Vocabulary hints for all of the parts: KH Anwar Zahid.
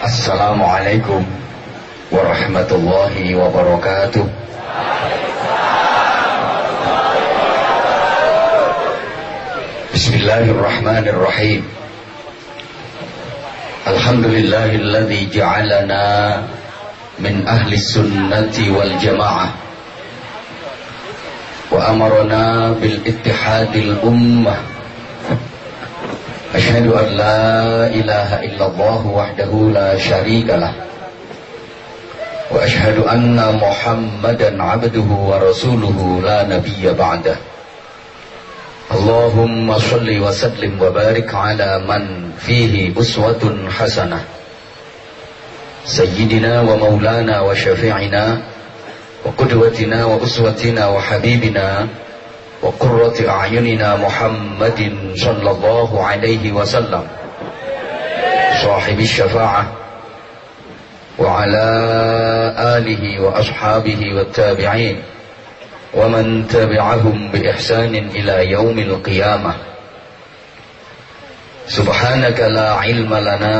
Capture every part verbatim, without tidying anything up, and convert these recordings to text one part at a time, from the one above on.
Assalamualaikum warahmatullahi wabarakatuh. Bismillahirrahmanirrahim. Alhamdulillahilladzi ja'alana min ahli sunnati wal jamaah wa amarana bil ittihadil ummah. Asyhadu an la ilaha illallah wahdahu la syarikalah wa asyhadu anna muhammadan abduhu wa rasuluhu la nabiyya ba'dah. Allahumma salli wa sallim wa barik ala man fihi uswatun hasanah sayyidina wa maulana wa syafi'ina wa qudwatina wa uswatina wa habibina wa qurrati a'yunina Muhammadin sallallahu alaihi wasallam sahibi syafa'ah wa ala alihi wa ashabihi wa tabi'in ومن تبعهم بإحسان إلى يوم القيامة. سبحانك لا علم لنا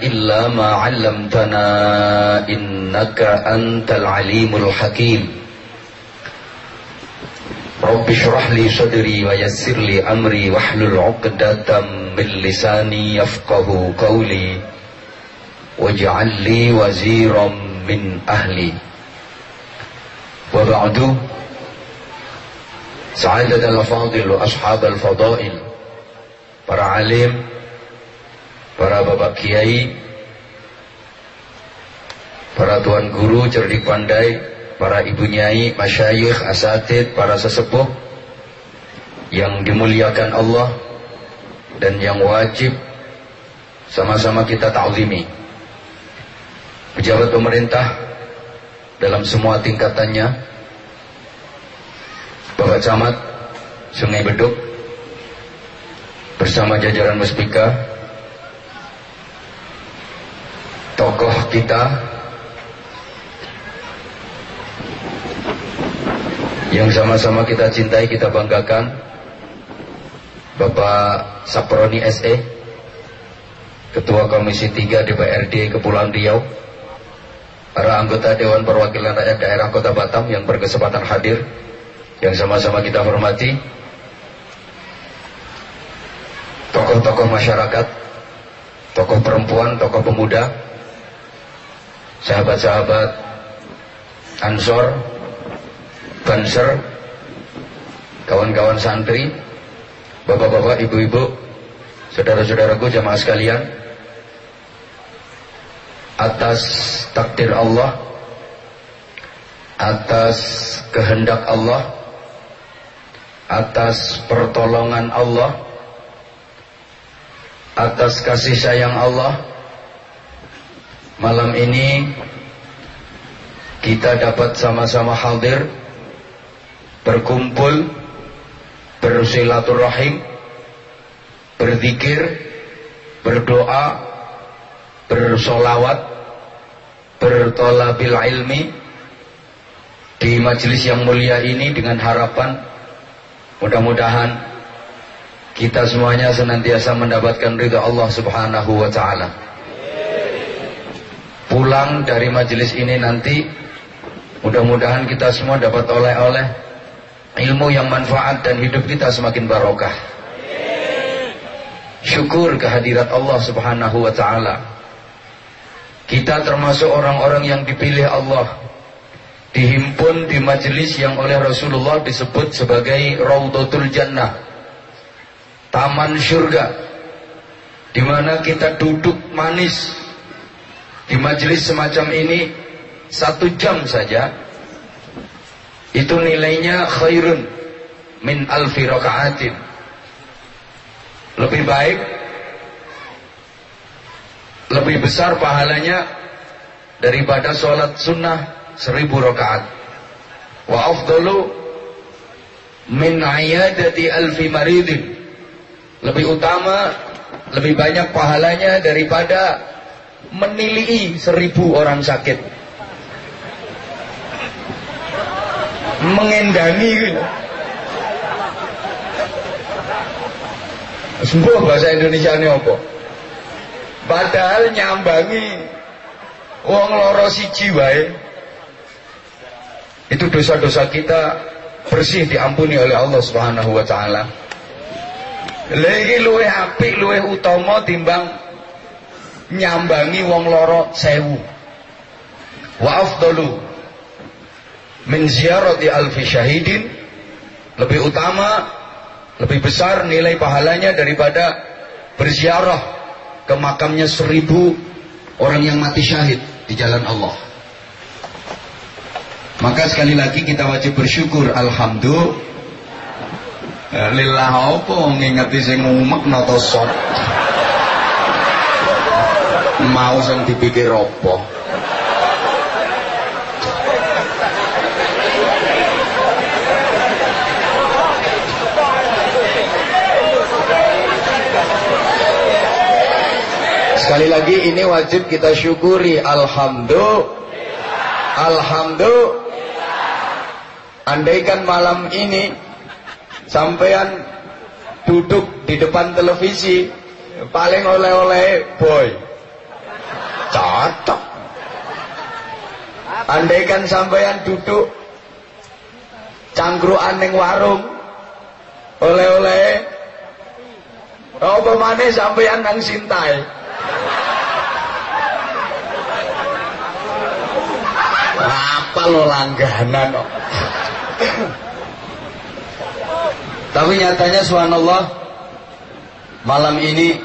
إلا ما علمتنا إنك أنت العليم الحكيم. رب اشرح لي صدري ويسر لي أمري واحلل عقدة من لساني يفقه قولي واجعل لي وزيرا من أهلي. وبعد، سعادة الأفاضل وأصحاب الفضائل، para alim, para bapak kiai, para tuan guru cerdik pandai, para ibu nyai, masyayikh, asatid, para sesepuh yang dimuliakan Allah dan yang wajib sama-sama kita ta'zimi. Pejabat pemerintah dalam semua tingkatannya, Bapak Camat Sungai Beduk bersama jajaran Muspika, tokoh kita yang sama-sama kita cintai, kita banggakan, Bapak Saproni S A, Ketua Komisi tiga D P R D Kepulauan Riau, para anggota Dewan Perwakilan Rakyat Daerah Kota Batam yang berkesempatan hadir, yang sama-sama kita hormati, tokoh-tokoh masyarakat, tokoh perempuan, tokoh pemuda, sahabat-sahabat Ansor, Banser, kawan-kawan santri, bapak-bapak, ibu-ibu, saudara-saudaraku jamaah sekalian, atas takdir Allah, atas kehendak Allah, atas pertolongan Allah, atas kasih sayang Allah, malam ini kita dapat sama-sama hadir, berkumpul, bersilaturahim, berzikir, berdoa, bersolawat, bertolabil ilmi di majelis yang mulia ini, dengan harapan mudah-mudahan kita semuanya senantiasa mendapatkan ridha Allah subhanahu wa ta'ala. Pulang dari majelis ini nanti mudah-mudahan kita semua dapat oleh-oleh ilmu yang manfaat dan hidup kita semakin barokah. Syukur kehadirat Allah subhanahu wa ta'ala. Kita termasuk orang-orang yang dipilih Allah, dihimpun di majelis yang oleh Rasulullah disebut sebagai Raudhatul Jannah, taman syurga, di mana kita duduk manis di majelis semacam ini satu jam saja, itu nilainya khairun min alfi raka'atin, lebih baik, lebih besar pahalanya daripada sholat sunnah seribu rakaat. Wa afdalu min ayadati alfi maridin, lebih utama, lebih banyak pahalanya daripada menilii seribu orang sakit, mengendangi. Sembuh bahasa Indonesia ini apa? padahal nyambangi wong loro siji wae. Itu dosa-dosa kita bersih diampuni oleh Allah Subhanahu wa taala. Lha iki luwih apik, luwih utama timbang nyambangi wong loro seribu. Wa afdalu min ziyarati alfi syahidin, lebih utama, lebih besar nilai pahalanya daripada berziarah ke makamnya seribu orang yang mati syahid di jalan Allah. Maka sekali lagi kita wajib bersyukur. Alhamdulillah. Apa ngingeti sing ngumek nata sot mau sing dipikir apa. Sekali lagi ini wajib kita syukuri. Alhamdulillah. Alhamdulillah. Andaikan malam ini sampean duduk di depan televisi paling oleh-oleh boy, cocok. Andaikan sampean duduk cangkruan ning warung oleh-oleh apa maneh sampean nang sintai. Apa lo langganan kok. Tapi nyatanya subhanallah, malam ini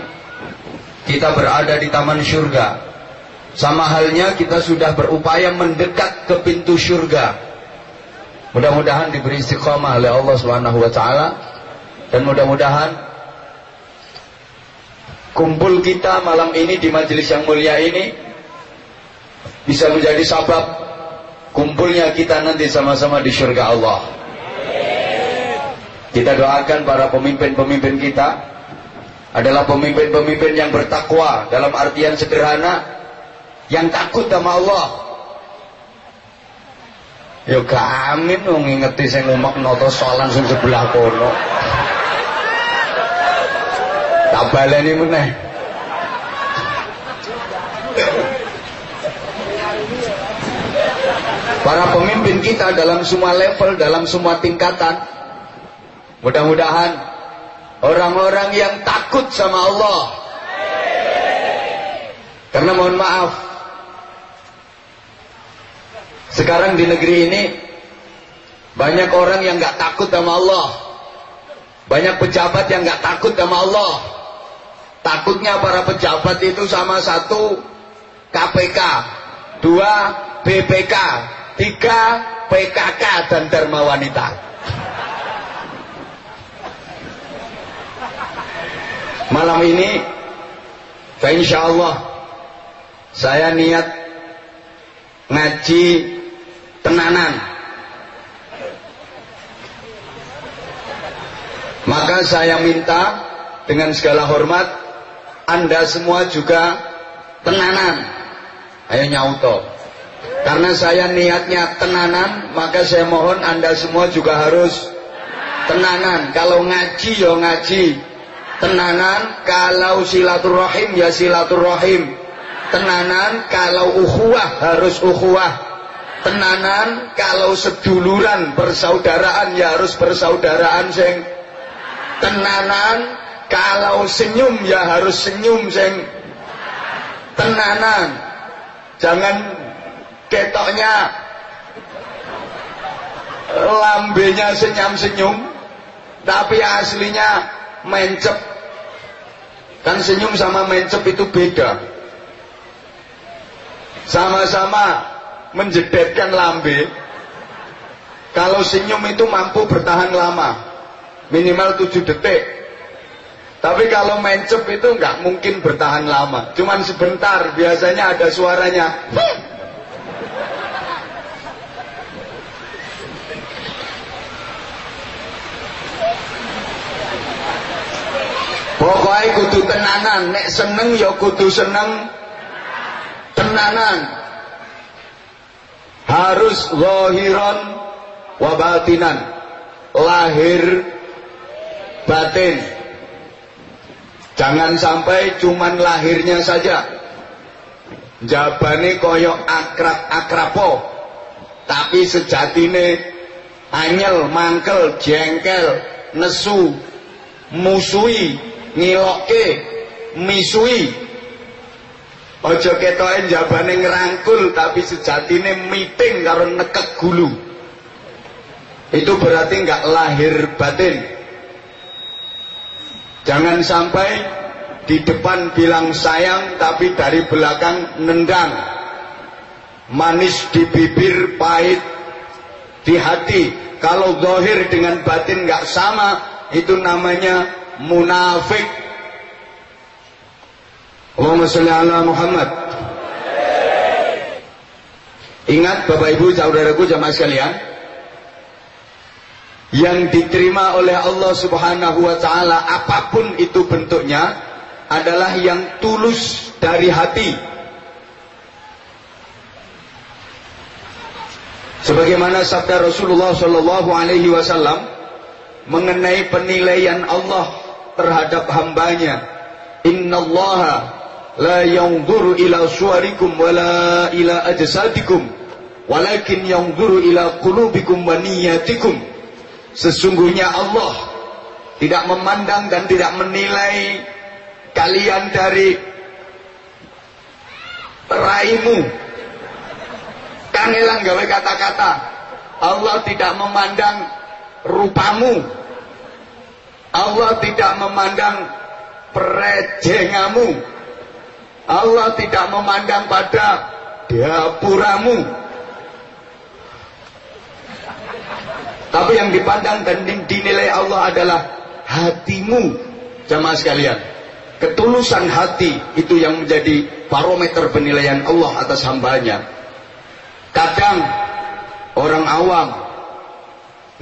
kita berada di taman surga. Sama halnya kita sudah berupaya mendekat ke pintu surga. Mudah-mudahan diberi istiqamah oleh Allah Subhanahu wa taala, dan mudah-mudahan kumpul kita malam ini di majelis yang mulia ini bisa menjadi sabab kumpulnya kita nanti sama-sama di syurga Allah. Kita doakan para pemimpin-pemimpin kita adalah pemimpin-pemimpin yang bertakwa, dalam artian sederhana yang takut sama Allah. Ya gamin wong ngingeti sing umek nata salat sing sebelah kono. Tak baleni meneh. Para pemimpin kita dalam semua level, dalam semua tingkatan, mudah-mudahan orang-orang yang takut sama Allah. Karena mohon maaf, sekarang di negeri ini banyak orang yang gak takut sama Allah. Banyak pejabat yang gak takut sama Allah. Takutnya para pejabat itu sama satu K P K, dua B P K, tiga P K K dan Dharma Wanita. Malam ini insyaallah saya niat ngaji tenanan. Maka saya minta dengan segala hormat Anda semua juga tenanan. Ayo nyauto. Karena saya niatnya tenanan, maka saya mohon Anda semua juga harus tenanan. Kalau ngaji ya ngaji tenanan, kalau silaturahim ya silaturahim tenanan, kalau ukhuwah harus ukhuwah tenanan, kalau seduluran persaudaraan ya harus persaudaraan sing tenanan, kalau senyum ya harus senyum sing tenanan. Jangan ketoknya lambenya senyum-senyum tapi aslinya mencep. Kan senyum sama mencep itu beda, sama-sama menjedetkan lambe. Kalau senyum itu mampu bertahan lama, minimal tujuh detik. Tapi kalau mencep itu nggak mungkin bertahan lama, cuman sebentar, biasanya ada suaranya. Pokoknya kudu tenanan, nek seneng ya kudu seneng tenanan. Harus zahiran wa batinan, lahir batin. Jangan sampai cuman lahirnya saja. Jabane koyok akrab-akrapo, tapi sejatine anyel, mangkel, jengkel, nesu, musui, ngiloke, misui. Ojo ketoke jabane ngerangkul, tapi sejatine miting karo nekek gulu. Itu berarti nggak lahir batin. Jangan sampai di depan bilang sayang, tapi dari belakang nendang. Manis di bibir, pahit di hati. Kalau zahir dengan batin nggak sama, itu namanya munafik. Allahumma sholli ala Muhammad. Ingat Bapak Ibu, saudaraku, jamaah sekalian, yang diterima oleh Allah subhanahu wa ta'ala apapun itu bentuknya adalah yang tulus dari hati, sebagaimana sabda Rasulullah sallallahu alaihi wasallam mengenai penilaian Allah terhadap hambanya, innallaha la yanzuru ila suwarikum wala ila ajsadikum walakin yanzuru ila qulubikum wa niyatikum. Sesungguhnya Allah tidak memandang dan tidak menilai kalian dari raimu. Kang elang gawe kata-kata. Allah tidak memandang rupamu. Allah tidak memandang perejengamu. Allah tidak memandang pada dapuramu. Tapi yang dipandang dan dinilai Allah adalah hatimu, jamaah sekalian. Ketulusan hati itu yang menjadi barometer penilaian Allah atas hambanya. Kadang orang awam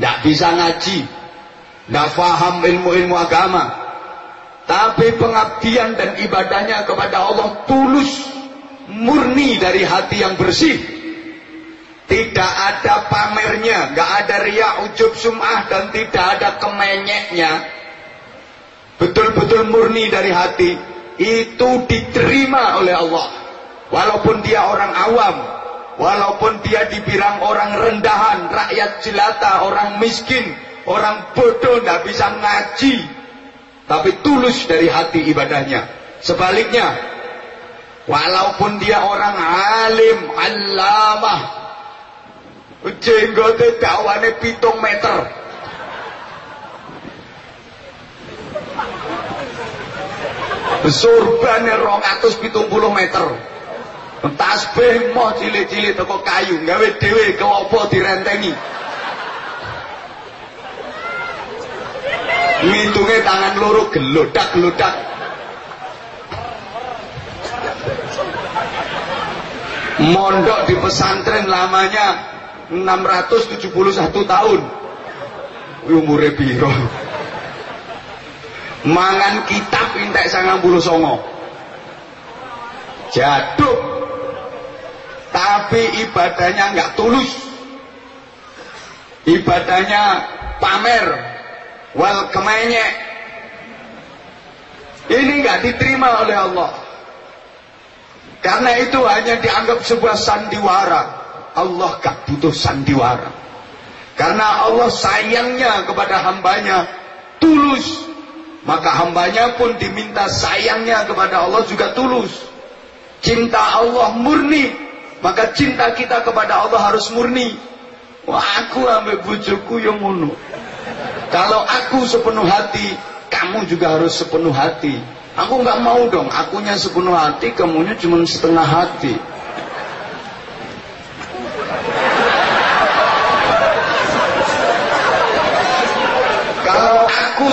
tidak bisa ngaji, tidak faham ilmu-ilmu agama, tapi pengabdian dan ibadahnya kepada Allah tulus, murni dari hati yang bersih. Tidak ada pamernya, nggak ada riya, ujub, sum'ah, dan tidak ada kemenyeknya. Betul-betul murni dari hati, itu diterima oleh Allah. Walaupun dia orang awam, walaupun dia dibilang orang rendahan, rakyat jelata, orang miskin, orang bodoh, nggak bisa ngaji, tapi tulus dari hati ibadahnya. Sebaliknya, walaupun dia orang alim, allamah, jenggote dakwane pitung meter, surbane rong atus pitung puluh meter, tasbih moh cilik-cilik teko kayu, gawe dhewe kelopo direntengi, ngitunge tangan loro gelodak-gelodak. Mondok di pesantren lamanya enam ratus tujuh puluh satu tahun, umure piro, mangan kitab entek sangang puluh sanga, jaduk, tapi ibadahnya nggak tulus, ibadahnya pamer, wal kemenyek. Ini nggak diterima oleh Allah, karena itu hanya dianggap sebuah sandiwara. Allah gak butuh sandiwara, karena Allah sayangnya kepada hambanya tulus, maka hambanya pun diminta sayangnya kepada Allah juga tulus. Cinta Allah murni, maka cinta kita kepada Allah harus murni. Wah, aku ambek bojoku yang ngono. Kalau aku sepenuh hati, kamu juga harus sepenuh hati. Aku gak mau dong, akunya sepenuh hati, kamunya cuma setengah hati.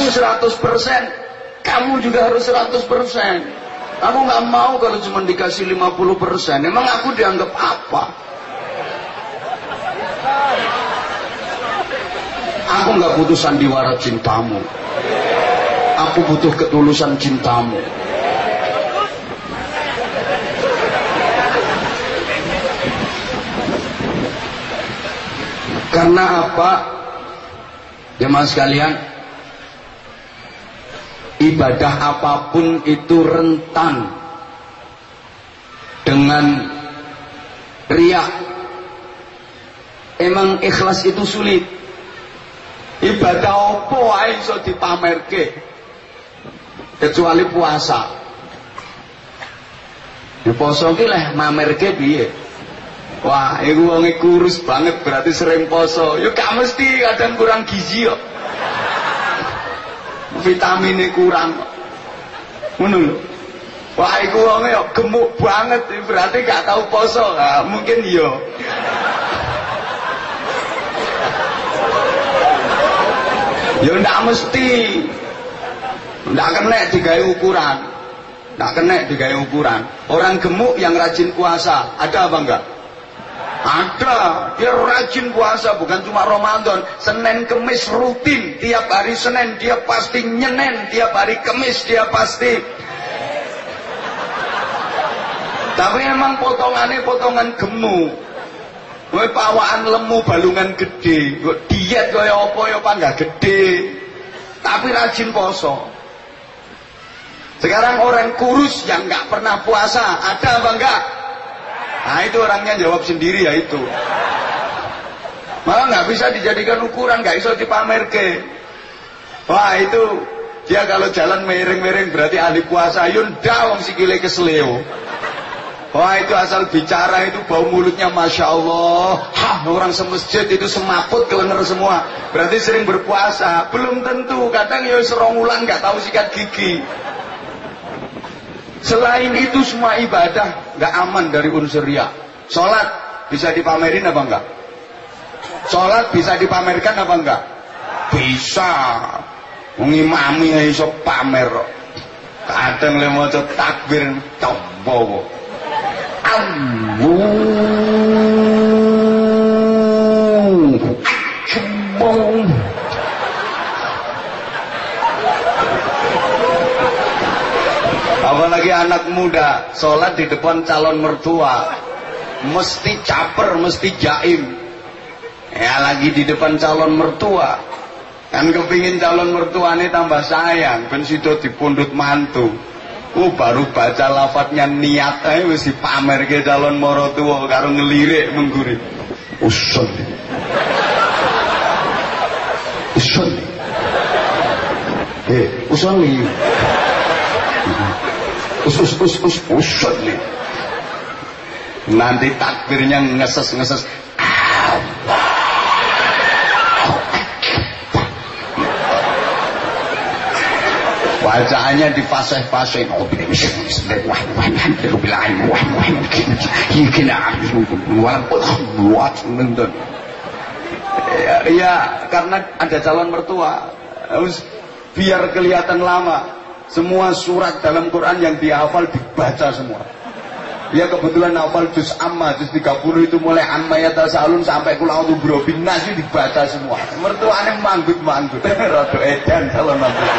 seratus persen, kamu juga harus seratus persen. Kamu gak mau kalau cuma dikasih lima puluh persen. Emang aku dianggap apa? Aku gak butuh sandiwara cintamu, aku butuh ketulusan cintamu. Karena apa, jemaah sekalian? ibadah apapun itu rentan dengan riya. Emang ikhlas itu sulit. Ibadah opo ae iso dipamerke kecuali puasa. Diposo ki leh mamerke piye? Wah, iku wong e kurus banget berarti sering poso. Ya gak mesti, kadang kurang gizi kok. Vitamine kurang. Ngono lho. Wah, iku wong e gemuk banget berarti gak tau poso. Nah, mungkin iya. Ya ndak mesti. Ndak kena digawe ukuran. Ndak kena digawe ukuran. Orang gemuk yang rajin puasa, ada apa enggak? Ada. Dia rajin puasa bukan cuma Ramadan, Senin Kemis rutin. Tiap hari Senin dia pasti nyenen, tiap hari Kemis dia pasti. Tapi emang potongannya potongan gemuk. Kowe pawaan lemu balungan gede, kok diet kaya apa ya apa enggak gede. Tapi rajin poso. Sekarang orang kurus yang enggak pernah puasa, ada apa enggak? Nah, itu orangnya jawab sendiri ya itu. Malah enggak bisa dijadikan ukuran, enggak iso dipamerke. Wah, itu dia kalau jalan miring-miring berarti ahli puasa. Yo ndak wong sikile kesleo. Wah, itu asal bicara itu bau mulutnya Masya Allah. Hah, orang semasjid itu semaput kelenger semua. Berarti sering berpuasa. Belum tentu, kadang ya serongulan gak tahu sikat gigi. Selain itu semua ibadah gak aman dari unsur riya. Sholat bisa dipamerin apa enggak? Sholat bisa dipamerkan apa enggak? Bisa. Mengimami ya iso pamer. Kadang le maca takbir tombo. Apalagi anak muda sholat di depan calon mertua mesti caper, mesti jaim ya, lagi di depan calon mertua kan kepingin calon mertuanya tambah sayang ben sido dipundhut mantu. Oh, baru baca lafadznya niat ae wis dipamerke calon maratuwa karo ngelirik mengguri. Usul. Usul. Eh, usul iki. Usus us us usul iki. Nanti takbirnya ngeses-ngeses. Bacaannya dipaseh-paseh. Ya, ya, karena ada calon mertua. Biar kelihatan lama. Semua surat dalam Quran yang dihafal dibaca semua. Dia kebetulan hafal juz amma, juz tiga puluh itu mulai amma ya tasalun sampai kul a'udzu birabbin nas dibaca semua. Mertuane manggut-manggut. Rada edan calon mertua.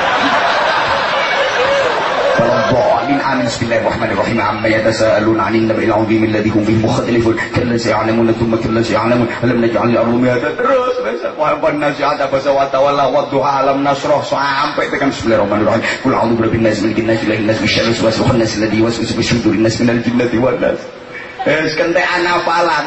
Allahumma amin bismillahirrahmanirrahim amma yatasalun 'anil nabiyil 'azim alladhi hum bihi mukhtalifun kalla sayalamun thumma kalla sayalamun alam naj'al al-ardha mihada terus wa nasi'ata basawa tawalla wa duha alam nasrah sampai tekan bismillahirrahmanirrahim qul a'udzu birabbin nas malikin nas ilahin nas bisyarris waswaswil nas alladhi yuwaswisu fi sudurin nas minal jinnati wan nas. Es kentekan hafalan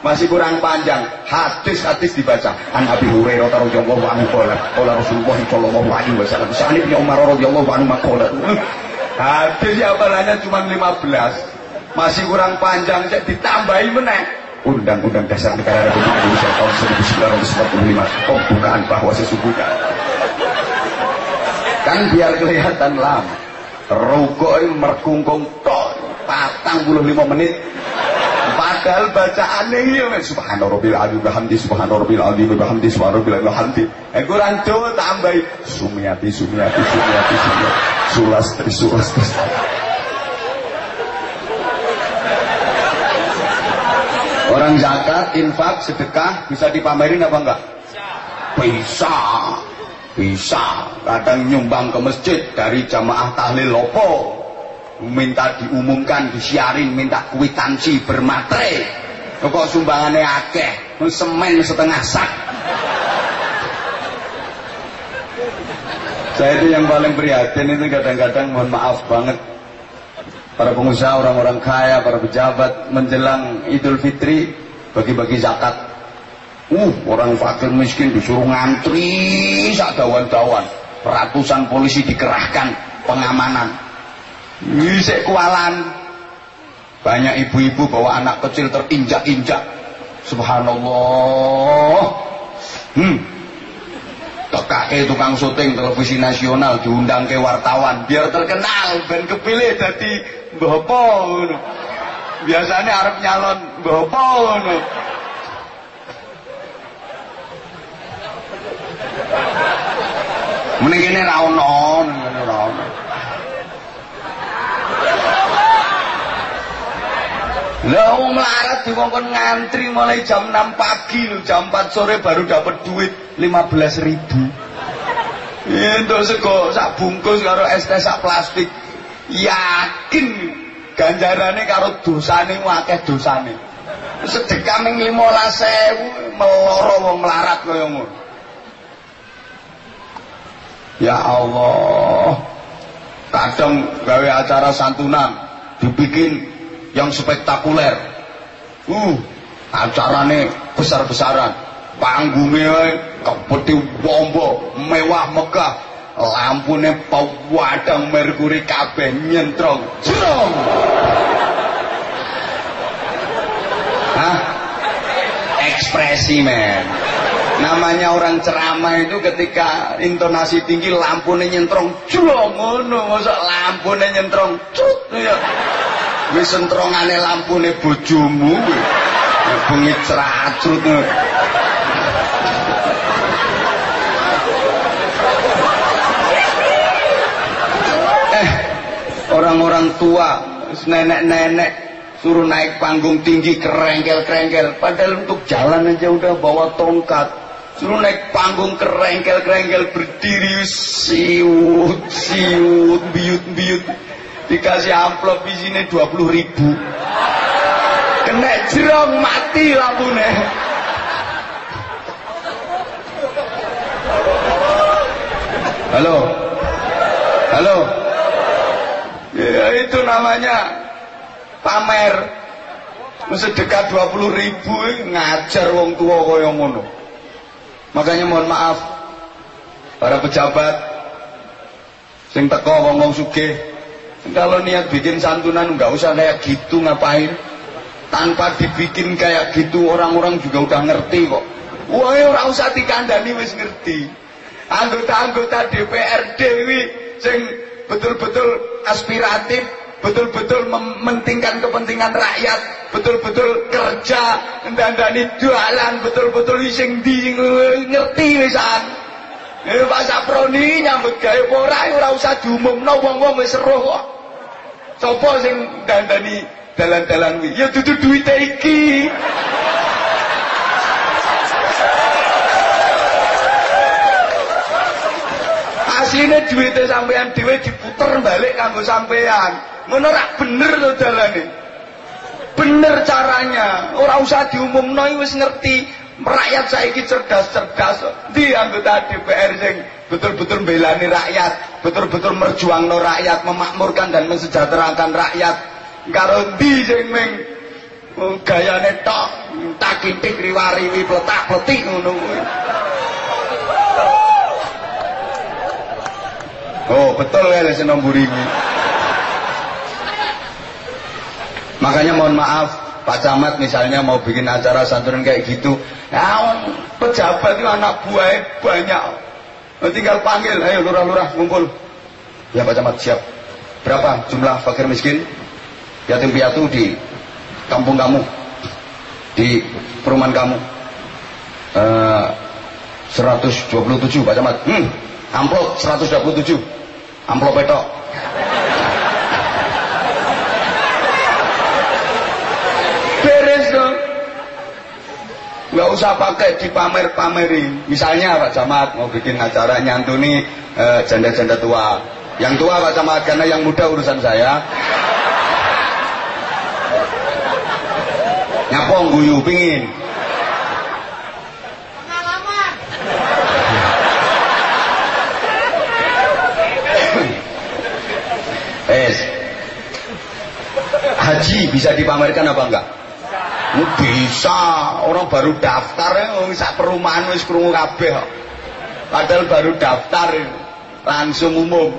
masih kurang panjang, hadis-hadis dibaca. An Abi Hurairah radhiyallahu anhu qala qala Rasulullah sallallahu alaihi wasallam sa'ani bin Umar radhiyallahu anhu qala. Hadis hafalannya cuma lima belas. Masih kurang panjang, cek ditambahi meneh. Undang-undang Dasar Negara Republik Indonesia tahun seribu sembilan ratus empat puluh lima. Pembukaan bahwa sesungguhnya. Kan biar kelihatan lama. Rukuk merkungkung tok empat puluh lima menit. Padahal bacaan ini subhanarabbil azim bihamdi subhanarabbil azim bihamdi subhanarabbil azim bihamdi. Eh kurang do tambahi sumiati sumiati sumiati sumiati sulastri sulastri. Orang zakat, infak, sedekah bisa dipamerin apa enggak? Bisa. Bisa. Kadang nyumbang ke masjid dari jamaah tahlil opo. Minta diumumkan, disiarin, minta kwitansi bermatre. Kok sumbangannya akeh, semen setengah sak. Saya itu yang paling prihatin itu kadang-kadang mohon maaf banget para pengusaha, orang-orang kaya, para pejabat menjelang Idul Fitri bagi-bagi zakat. Uh, orang fakir miskin disuruh ngantri sak dawan-dawan. Ratusan polisi dikerahkan pengamanan. Wih, saya kualan. Banyak ibu-ibu bawa anak kecil terinjak-injak. Subhanallah. Hmm. T K E tukang syuting televisi nasional diundang ke wartawan biar terkenal ben kepilih dadi mbopo ngono. Biasane arep nyalon mbopo ngono. Meneng kene ra ono ngono ra ono. Lah wong melarat dikongkon ngantri mulai jam enam pagi lho, jam empat sore baru dapat duit lima belas ribu. Itu sego sak bungkus karo es teh sak plastik. Yakin ganjarane karo dosane akeh dosane. Sedekah ming lima belas ribu meloro wong melarat kaya ngono. Ya Allah. Kadang gawe acara santunan dibikin yang spektakuler, uh, acarane besar-besaran, panggungnya seperti bombo, mewah megah, lampunya pewadang merkuri kabeh nyentrong, jerong. Hah? Ekspresi men. Namanya orang ceramah itu ketika intonasi tinggi lampunya nyentrong, jerong, ngono, masa lampunya nyentrong, cut, ya. Wis sentrongane lampune bojomu bengi cracrut. Eh, orang-orang tua, nenek-nenek suruh naik panggung tinggi kerengkel-kerengkel, padahal untuk jalan aja udah bawa tongkat. Suruh naik panggung kerengkel-kerengkel berdiri siut-siut, biyut-biyut. Dikasih amplop di sini dua puluh ribu, kena jerong mati lampunya. Halo, halo. Ya, itu namanya pamer. Sedekah dua puluh ribu ngajar wong tua koyo ngono. Makanya mohon maaf para pejabat, sing teko wong-wong sugih. Kalau niat bikin santunan nggak usah kayak gitu, ngapain? Tanpa dibikin kayak gitu orang-orang juga udah ngerti kok. Wah, ora usah dikandani wis ngerti. Anggota-anggota D P R D kuwi sing betul-betul aspiratif, betul-betul mementingkan kepentingan rakyat, betul-betul kerja, ndandani dalan, betul-betul sing di ngerti wisan. Eh, Pak Saproni nyambut gawe ora ora usah diumumno wong-wong wis roh kok. Sopo sing dandani dalan-dalan kuwi? Ya dudu duwite iki. Asline duwite sampean dhewe diputer balik kanggo sampean. Ngono ra bener to dalane. Bener caranya, ora usah diumumno wis ngerti. Rakyat saiki cerdas-cerdas, di anggota D P R sing betul-betul belani rakyat, betul-betul merjuangno rakyat, memakmurkan dan mensejahterakan rakyat. Karo di sing ming gayane tok, takitik riwariwi pletak-pletik ngono kuwi. Oh, betul ya sing nomburi iki. Makanya mohon maaf Pak Camat misalnya mau bikin acara santunan kayak gitu, nah pejabat itu anak buahnya banyak, tinggal panggil, ayo lurah-lurah kumpul. Ya Pak Camat siap. Berapa jumlah fakir miskin, yatim piatu di kampung kamu, di perumahan kamu? Uh, seratus dua puluh tujuh Pak Camat. Hmm, amplop seratus dua puluh tujuh, amplop petok. Nggak usah pakai dipamer-pamerin. Misalnya Pak Camat mau bikin acara nyantuni eh, janda-janda tua. Yang tua Pak Camat, karena yang muda urusan saya. Nyapong guyu pingin. Pengalaman. es. Haji bisa dipamerkan apa enggak? Bisa. Orang baru daftar ya, sak perumahan wis krungu kabeh kok. Padahal baru daftar langsung umum.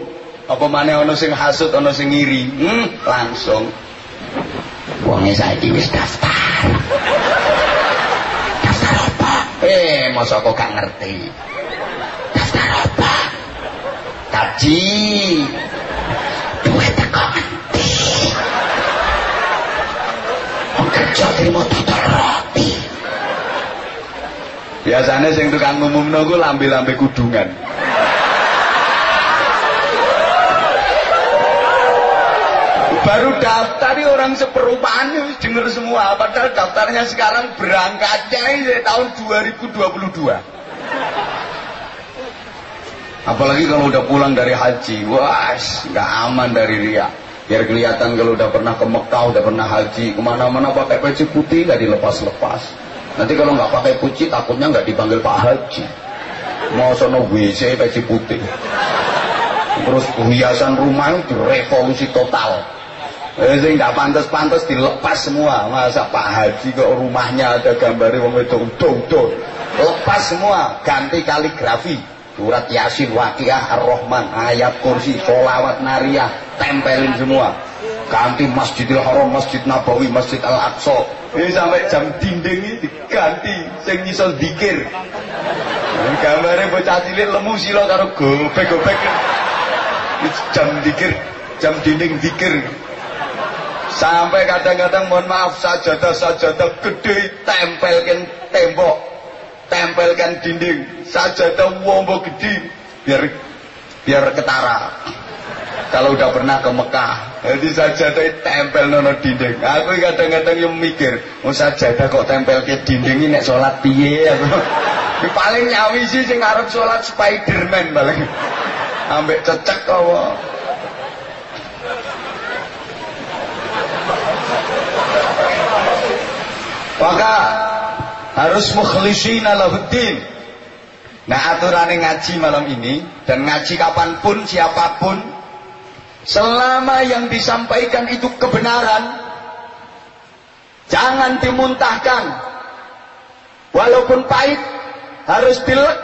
Apa maneh ana sing hasud, ana sing ngiri. Hmm, langsung. Wonge saiki wis daftar. Daftar apa? Eh, mosok kok gak ngerti. Daftar apa? Kaji. Duwe teko ngendi? Kerja terima total roti. Biasanya sing tukang ngumumno ku lambe-lambe kudungan. Baru daftar orang seperumahan denger semua, padahal daftarnya sekarang berangkatnya dari tahun dua ribu dua puluh dua. Apalagi kalau udah pulang dari haji, wah nggak aman dari riya. Biar kelihatan kalau udah pernah ke Mekah, udah pernah haji, kemana-mana pakai peci putih nggak dilepas-lepas. Nanti kalau nggak pakai peci takutnya nggak dipanggil Pak Haji. Mau sono W C peci putih. Terus perhiasan rumah itu revolusi total. Jadi nggak pantas-pantas dilepas semua. Masa Pak Haji kok rumahnya ada gambar wong wedok dong-dong. Lepas semua, ganti kaligrafi. Surat Yasin, Waqiah, Ar-Rahman, ayat kursi, sholawat nariyah, tempelin semua. Ganti Masjidil Haram, Masjid Nabawi, Masjid Al-Aqsa. Ini sampai jam dinding ini diganti, sing iso dikir. Gambarnya bocah cilik lemu sila karo gobek-gobek. Jam dikir, jam dinding dikir. Sampai kadang-kadang mohon maaf, sajadah-sajadah gede tempelkan tembok, tempelkan dinding, sajadah wombo gede biar biar ketara. Kalau udah pernah ke Mekah, jadi sajadah tempel nono dinding. Aku kadang-kadang yang mikir, oh sajadah kok tempel ke dinding ini nek sholat piye aku. Paling nyawisi sing arep sholat Spiderman paling. Ambek cecek kawa. Maka harus mukhlishina lahuddin. Nah, aturannya ngaji malam ini dan ngaji kapanpun siapapun, selama yang disampaikan itu kebenaran, jangan dimuntahkan. Walaupun pahit harus dilek.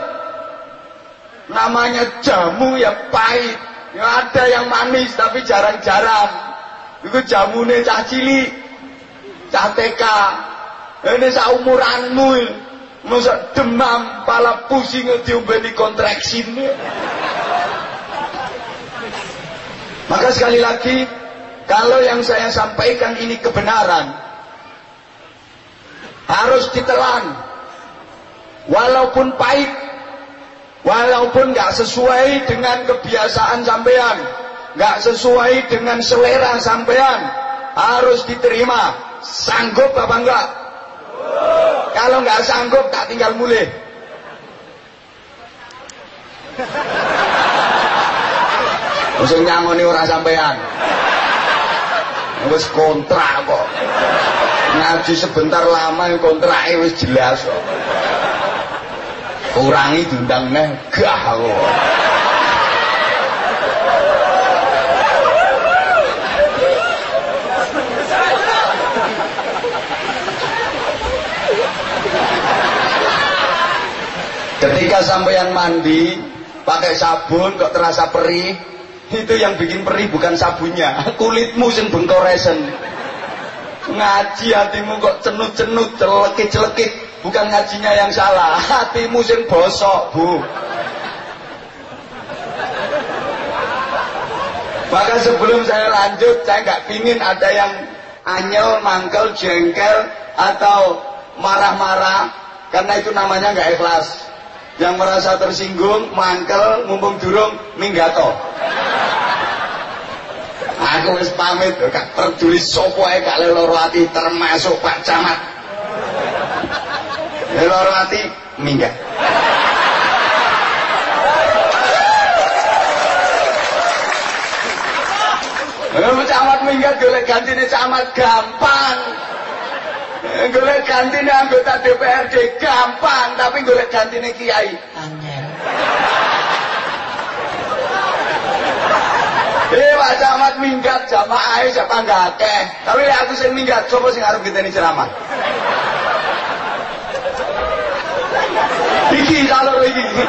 Namanya jamu yang pahit, ya ada yang manis tapi jarang-jarang. Itu jamune cah cilik, cah T K. Ini saumuranmu, nusak demam, pala pusing, diumbeni kontraksin. Maka sekali lagi, kalau yang saya sampaikan ini kebenaran, harus ditelan, walaupun pahit, walaupun nggak sesuai dengan kebiasaan sampean, nggak sesuai dengan selera sampean, harus diterima. Sanggup apa enggak? Kalau nggak sanggup, tak tinggal mulai. Usung nyangoni ora sampean. Wis kontrak kok. Ngaji sebentar lama kontrake wis jelas kok. Kurangi diundang neh gah kok. Ketika sampeyan mandi pakai sabun kok terasa perih, itu yang bikin perih bukan sabunnya, kulitmu sing bengkoresen. Ngaji hatimu kok cenut-cenut, celekit-celekit, bukan ngajinya yang salah, hatimu sing bosok, Bu. Maka sebelum saya lanjut, saya nggak pingin ada yang anyel, mangkel, jengkel atau marah-marah, karena itu namanya nggak ikhlas. Yang merasa tersinggung, mangkel, mumpung durung, minggato. Aku wis pamit, gak tertulis sopo ae gak leloro ati termasuk Pak Camat. Leloro ati minggat. Leloro Camat minggat golek gantine Camat gampang. Golek gantine anggota D P R D gampang, tapi golek gantine kiai angel. Eh Pak Camat yang minggat jamaah siapa nggak akeh. Tapi aku sing minggat coba sing arep ngenteni ceramah. Iki jalur iki.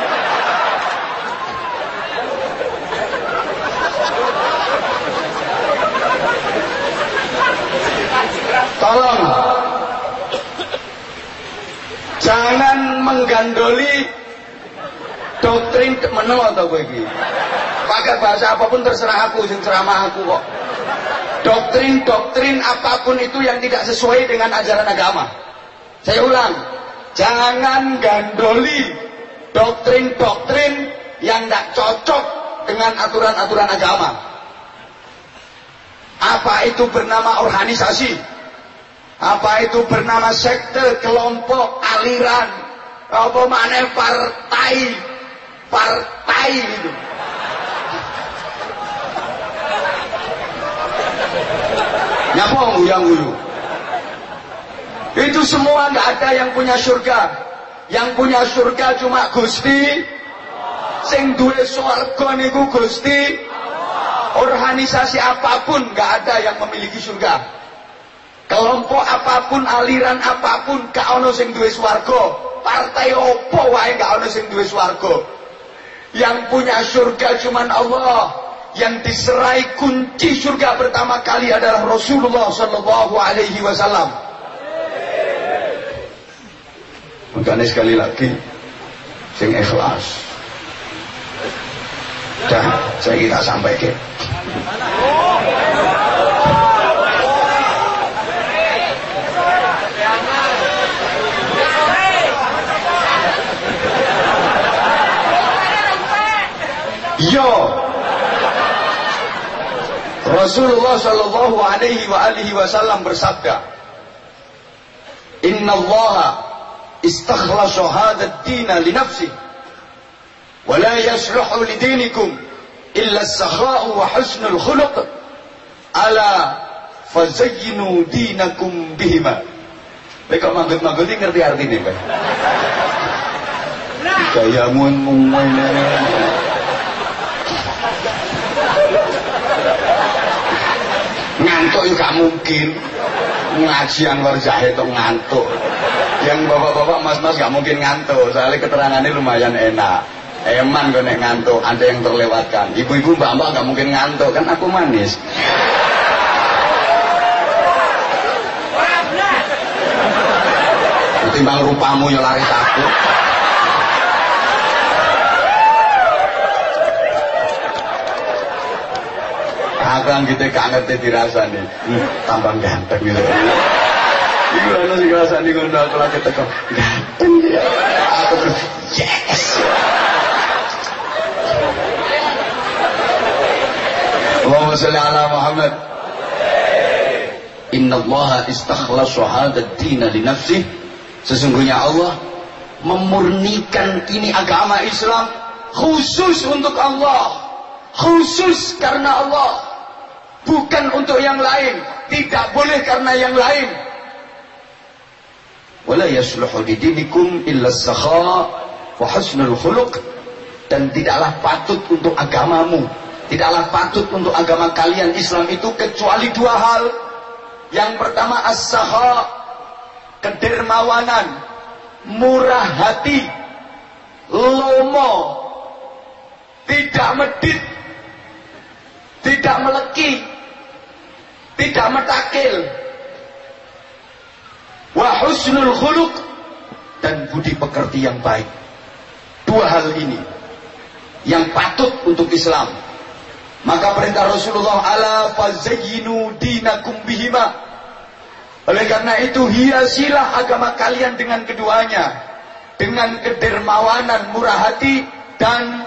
Tolong jangan menggandoli doktrin menolak atau begini. Pakai bahasa apapun terserah aku, yang ceramah aku kok. Doktrin-doktrin apapun itu yang tidak sesuai dengan ajaran agama. Saya ulang, jangan gandoli doktrin-doktrin yang tidak cocok dengan aturan-aturan agama. Apa itu bernama organisasi? Apa itu bernama sekte, kelompok, aliran, apa mana partai, partai gitu. Nyapa nguyang uyu. Itu semua nggak ada yang punya surga. Yang punya surga cuma Gusti. Sing duwe swarga niku Gusti. Organisasi apapun nggak ada yang memiliki surga. Kelompok apapun, aliran apapun, gak ono sing duwe swarga. Partai opo wae gak ono sing duwe swarga. Yang punya surga cuman Allah. Yang diserai kunci surga pertama kali adalah Rasulullah sallallahu alaihi wasallam. Makanya sekali lagi sing ikhlas. Dah, saya kira sampai ke. Yo Rasulullah sallallahu alaihi wa alihi wasallam bersabda, Inna Allah istakhlasa hadzal dina li nafsihi wa la yasluhu li dinikum illa as-sakha'u wa husnul khuluq ala fazayyinu dinakum bihima. Lek kok manggut-manggut ngerti artine, Pak. Gayamu ngene. Ngantuk itu gak mungkin ngaji Anwar Zahid itu ngantuk. Yang bapak-bapak mas-mas gak mungkin ngantuk, soalnya keterangannya lumayan enak. Eman gue nek ngantuk, ada yang terlewatkan. Ibu-ibu mbak-mbak gak mungkin ngantuk, kan aku manis. Ketimbang rupamu ya laris aku. Akan kita gak ngerti dirasani, tambah ganteng gitu. Iku ana sing rasani ngono aku lagi teko. Ganteng ya. Aku yes. Allahumma shalli ala Muhammad. Inna Allah istakhlasa hadzal din li nafsihi. Sesungguhnya Allah memurnikan ini agama Islam khusus untuk Allah. Khusus karena Allah. Bukan untuk yang lain, tidak boleh karena yang lain. Wala yasluhu lidinikum illa as-sakha wa husnul khuluq, dan tidaklah patut untuk agamamu, tidaklah patut untuk agama kalian Islam itu kecuali dua hal. Yang pertama as-sakha, kedermawanan, murah hati, lomo, tidak medit, tidak meleki, tidak metakil, wa husnul khuluq, dan budi pekerti yang baik. Dua hal ini yang patut untuk Islam. Maka perintah Rasulullah, ala fazayyinu dinakum bihima. Oleh karena itu hiasilah agama kalian dengan keduanya, dengan kedermawanan, murah hati, dan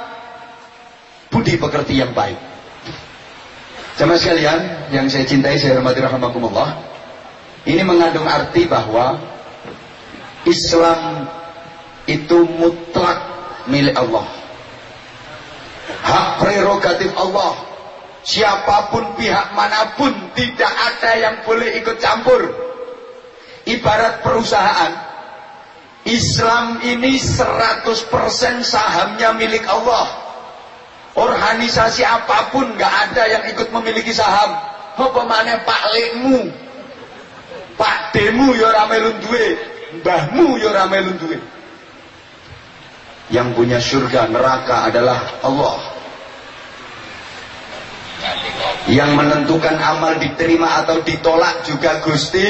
budi pekerti yang baik. Sama sekalian yang saya cintai, saya hormati rahimakumullah. Ini mengandung arti bahwa Islam itu mutlak milik Allah. Hak prerogatif Allah. Siapapun pihak manapun tidak ada yang boleh ikut campur. Ibarat perusahaan, Islam ini seratus persen sahamnya milik Allah. organisasi apapun nggak ada yang ikut memiliki saham. Apa mana Pak Lekmu, Pak Demu ya ramelun duwe, Mbahmu ya ramelun duwe. Yang punya surga neraka adalah Allah. Yang menentukan amal diterima atau ditolak juga Gusti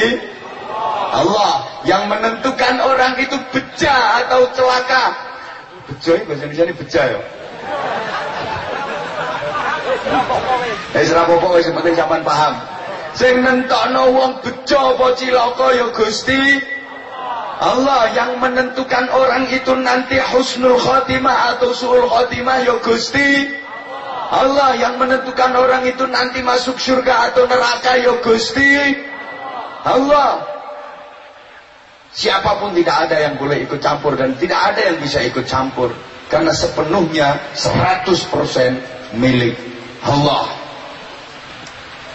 Allah. Yang menentukan orang itu beja atau celaka. Beja ini bahasa Indonesia ini beja ya. Eh serapopo wis penting sampean paham. Sing nentokno wong beja apa cilaka ya Gusti Allah. Yang menentukan orang itu nanti husnul khotimah atau suul khotimah ya Gusti Allah. Yang menentukan orang itu nanti masuk surga atau neraka ya Gusti Allah. Siapapun tidak ada yang boleh ikut campur dan tidak ada yang bisa ikut campur, karena sepenuhnya seratus persen milik Allah.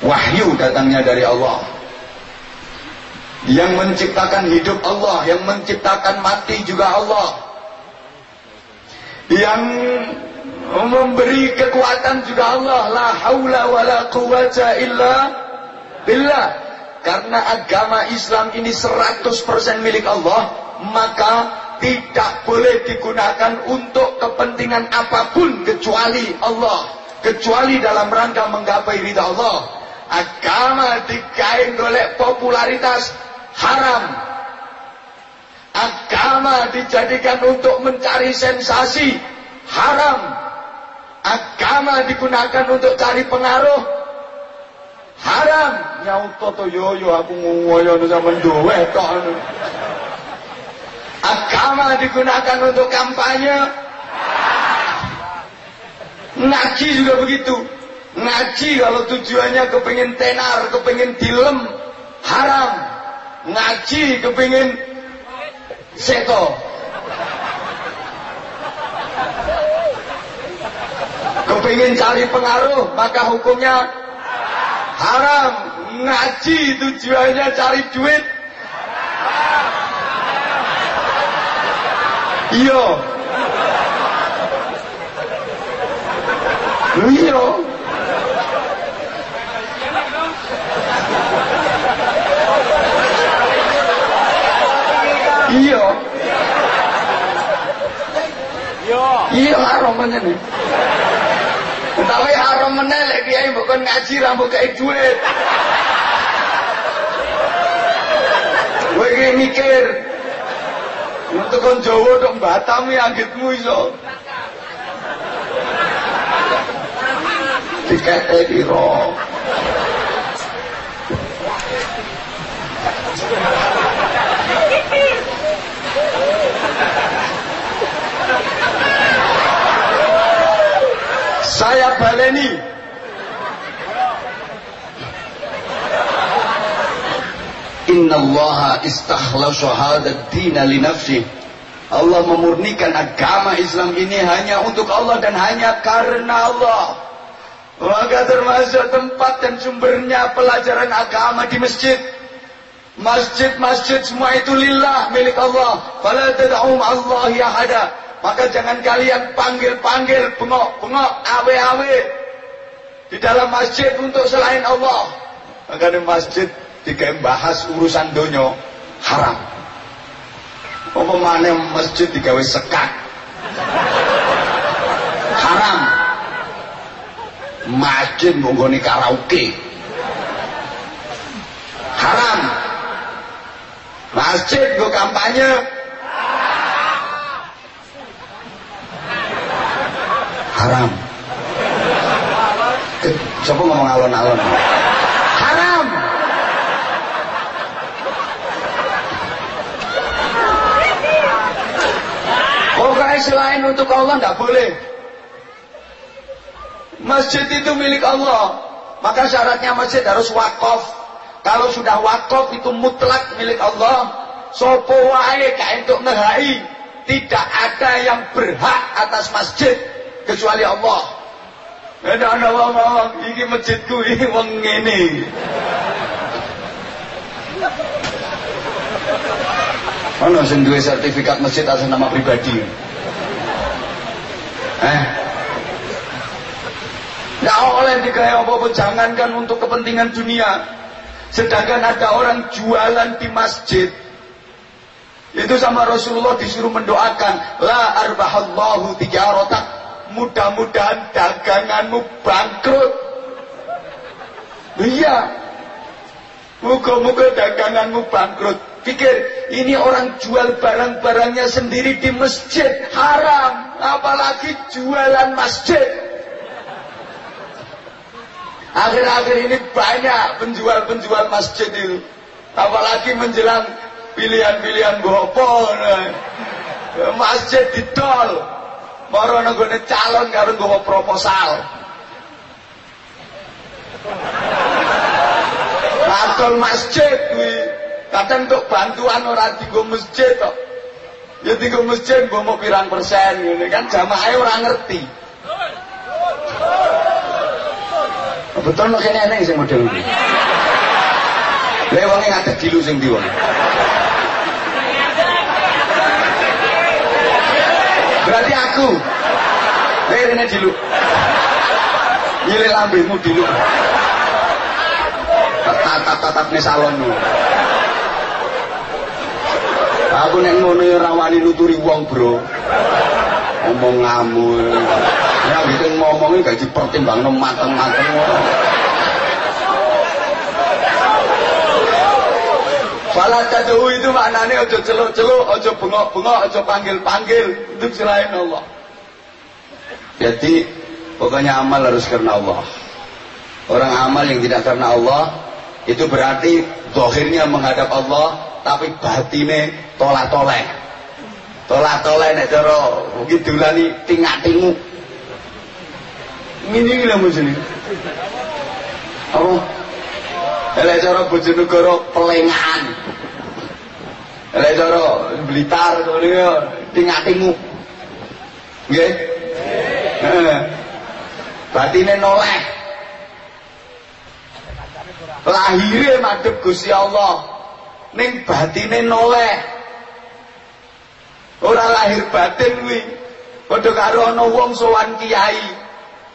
Wahyu datangnya dari Allah. Yang menciptakan hidup Allah, yang menciptakan mati juga Allah. Yang memberi kekuatan juga Allah. La haula wala quwwata illa billah. Karena agama Islam ini seratus persen milik Allah, maka tidak boleh digunakan untuk kepentingan apapun kecuali Allah, kecuali dalam rangka menggapai ridha Allah. Agama dikain oleh popularitas haram. Agama dijadikan untuk mencari sensasi haram. Agama digunakan untuk cari pengaruh haram. Nyautoto yoyo aku ngoyo sama duwe tok. Agama digunakan untuk kampanye. Ngaji juga begitu. Ngaji kalau tujuannya kepingin tenar, kepingin dilem, haram. Ngaji kepingin seto. Kepingin cari pengaruh, maka hukumnya haram. Ngaji tujuannya cari duit, iyo iyo. Iyo iyo haram mana nih. Tapi haram meneh lek kiai bukan ngaji rambut kei duit. Kowe iki mikir untuk kon Jawa tok Batam iki anggitmu iso. Dikate piro? Saya baleni. Innallaha istakhlasa hadzal dina li nafsihi. Allah memurnikan agama Islam ini hanya untuk Allah dan hanya karena Allah. Maka termasuk tempat dan sumbernya pelajaran agama di masjid. Masjid-masjid semua itu lillah, milik Allah. Fala tad'u ma'allahi ahada. Maka jangan kalian panggil-panggil, bengok-bengok, awe-awe di dalam masjid untuk selain Allah. Maka di masjid dikembahas urusan dunia haram. Apa mana masjid digawe sekat haram. Masjid nggone karaoke haram. Masjid nggo kampanye haram. Siapa ngomong alon-alon? Haram. Pokoknya selain untuk Allah tidak boleh. Masjid itu milik Allah, maka syaratnya masjid harus wakaf. Kalau sudah wakaf itu mutlak milik Allah. Sopo wae gak entuk ngehai, tidak ada yang berhak atas masjid kecuali Allah. Ada ada wong-wong iki masjidku iki wong ngene. Ono sing duwe sertifikat masjid atas nama pribadi. Eh. Tidak oleh dikeraya apa-apa, jangankan untuk kepentingan dunia. Sedangkan ada orang jualan di masjid. Itu sama Rasulullah disuruh mendoakan, la arbahallahu tijarotak, mudah-mudahan daganganmu bangkrut. Iya, moga-moga daganganmu bangkrut. Pikir, ini orang jual barang-barangnya sendiri di masjid, haram, apalagi jualan masjid. Akhir-akhir ini banyak penjual-penjual masjid itu, apalagi menjelang pilihan-pilihan bohpon, masjid didol, baru nggone calon karo nggawa proposal. Bakal masjid kuwi, kadang untuk bantuan ora dienggo masjid kok. Ya dienggo masjid mbok mau pirang persen ngene kan jamaahe ora ngerti. Betul nek kene enek sing model iki. Lah wong e ngadeg dilu sing ndi wong. Berarti aku. Lah rene dilu. Nyilih lambemu dilu. Tatap-tatapne salonmu. Aku nek ngono ya ora wani nuturi wong, Bro. Omong ngamul. Ya gitu ngomongnya gak dipertimbangkan mateng-mateng. Falah taduhu itu maknanya ojo celuk-celuk, ojo bengok-bengok, ojo panggil-panggil. Itu selain Allah. Jadi pokoknya amal harus karena Allah. Orang amal yang tidak karena Allah itu berarti zahirnya menghadap Allah, tapi batinnya tolak-tolak. Tolak-tolak nek cara ngidulani tingak-tinguk. Ini lah macam ni. Apa? Elai cara Bojonegoro pelengan. Elai cara Blitar tu ni, tingkat tinggu. Okay? Batinnya noleh. Lahirnya madep Gusti Allah. Neng batinnya noleh. Orang lahir batin wi. Bodoh karo no wong sowan kiai.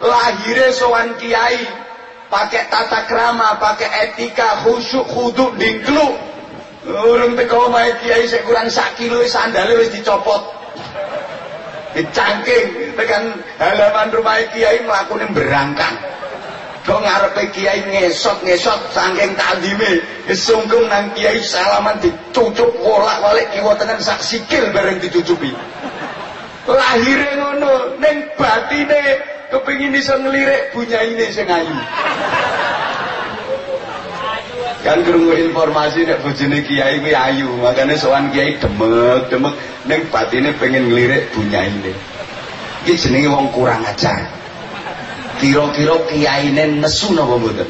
Lahirnya sowan kiai, pakai tata krama, pakai etika, khusyuk, khudu, dingkluk. Urung teko omahe kiai sik kurang sak kilo sandale wis dicopot. Dicangking tekan halaman rumah kiai mlakune berangkang. Kok ngarepe kiai ngesot-ngesot saking tandime, sungkem nang kiai salaman dicucup bolak-balik kiwa tenan sak sikil bareng dicucupi. Lahire ngono, ning batine kepingin bisa ngelirik punya ini sengayu. Kan kerungu informasi nek bojone kiai kuwi ayu, makane sowan kiai demek-demek ning batine pengen ngelirik punya ini. Iki jenenge wong kurang ajar. Kira-kira kiaine nesu napa mboten?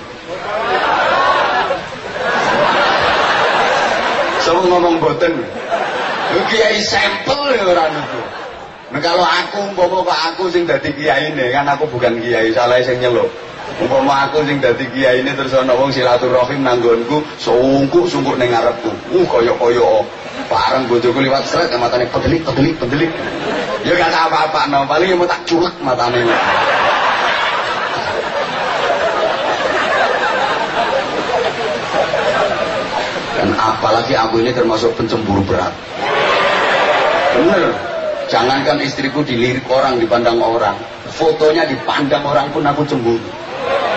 Sopo ngomong mboten? Kiai sampel ya ora niku. Nah kalau aku, umpama aku sing dadi kiai ini, kan aku bukan kiai, salah sing nyeluk. Umpama aku sing dadi kiai ini terus ana wong silaturahim nanggonku, sungkuk-sungkuk ning ngarepku. Uh koyo-koyo. Bareng bojoku liwat sret matane pedelik-pedelik-pedelik. Ya gak apa-apa, no paling mau tak culek matane. Dan apalagi aku ini termasuk pencemburu berat. Bener. Jangankan istriku dilirik orang, dipandang orang, fotonya dipandang orang pun aku cemburu.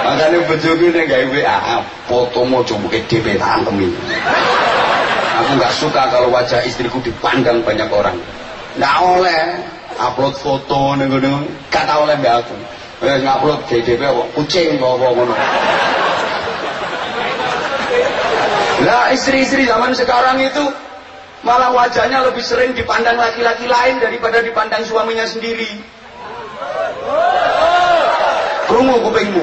Makanya bojoku nek gawe W A, fotomu jomboke dhewe tak antemi. Aku enggak suka kalau wajah istriku dipandang banyak orang. Ndak oleh upload foto ning ngono, gak tau oleh mbak aku. Wis ngupload dhewe kok kucing apa ngono. Lah istri-istri zaman sekarang itu malah wajahnya lebih sering dipandang laki-laki lain daripada dipandang suaminya sendiri. Krungu kupingmu.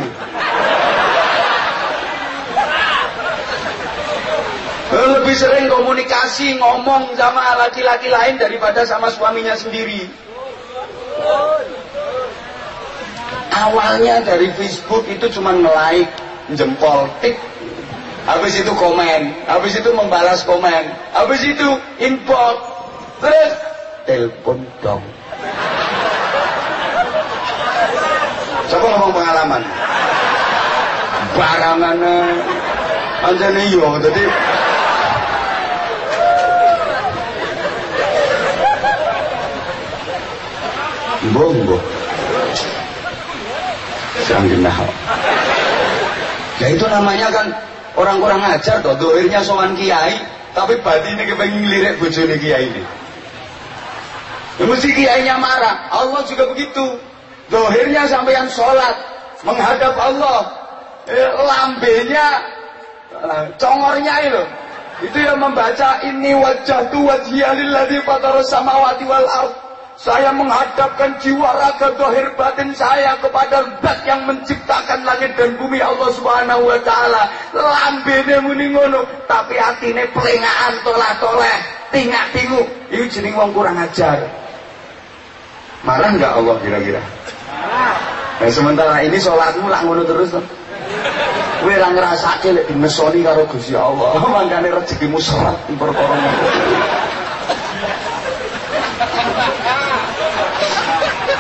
Lebih sering komunikasi, ngomong sama laki-laki lain daripada sama suaminya sendiri. Awalnya dari Facebook itu cuma nge-like, jempol, tik. Habis itu komen, habis itu membalas komen, habis itu inbox, terus telepon dong. Coba ngomong pengalaman. barangan anjane yo dadi bombo sanggenah. Ya itu namanya kan orang kurang ajar toh, dohirnya sowan kiai tapi batinnya kepengin lirik bojone kiai ini. Ya, mesti kiainya marah. Allah juga begitu. Dohirnya sampean sholat menghadap Allah, eh, lambenya congornya itu itu yang membaca ini wajah tu wajhiya lilladzi fatara samawati wal ardh. Saya menghadapkan jiwa raga dohir batin saya kepada Zat yang menciptakan langit dan bumi, Allah Subhanahu wa taala. Lambene muni ngono, tapi atine pelengakan tolak-toleh, tingak-tingu. Iku jeneng wong kurang ajar. Marah enggak Allah kira-kira? Marah. Nah, sementara ini salatmu lak ngono terus to. Kowe ora ngrasake lek dimesoni karo Gusti Allah. Mangkane rezekimu seret perkara ngono.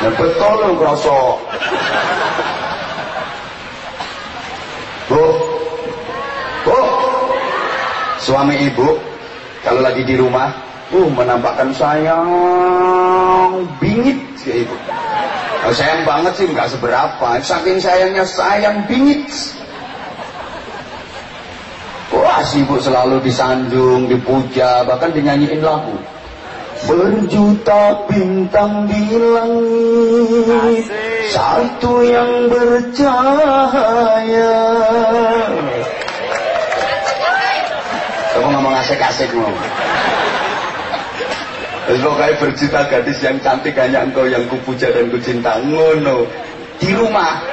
Ya betul lho ngerasa. Bu, bu, suami ibu kalau lagi di rumah, uh menampakkan sayang bingit si ibu. Kalau sayang banget sih nggak seberapa, saking sayangnya sayang bingit. Wah si ibu selalu disanjung, dipuja, bahkan dinyanyiin lagu. Berjuta bintang di langit, satu yang bercahaya. Kamu ngomong asik-asik mau. Lo kayak berjuta gadis yang cantik hanya engkau yang kupuja dan kucinta. Ngono di rumah.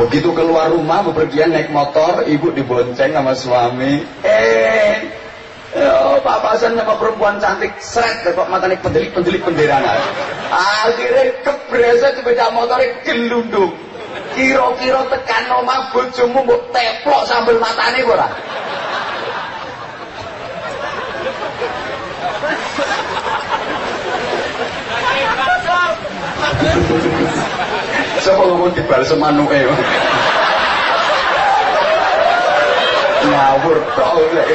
Begitu keluar rumah bepergian naik motor, ibu dibonceng sama suami. Eh. Yo, papasan sama perempuan cantik, seret kok matane pendelik-pendelik penderangan. Akhirnya kebreset sepeda motore gelundung. Kira-kira tekan omah bojomu mbok teplok sambil matane ora. Sapa ngomong dibal semanuke. Ngawur tok lek.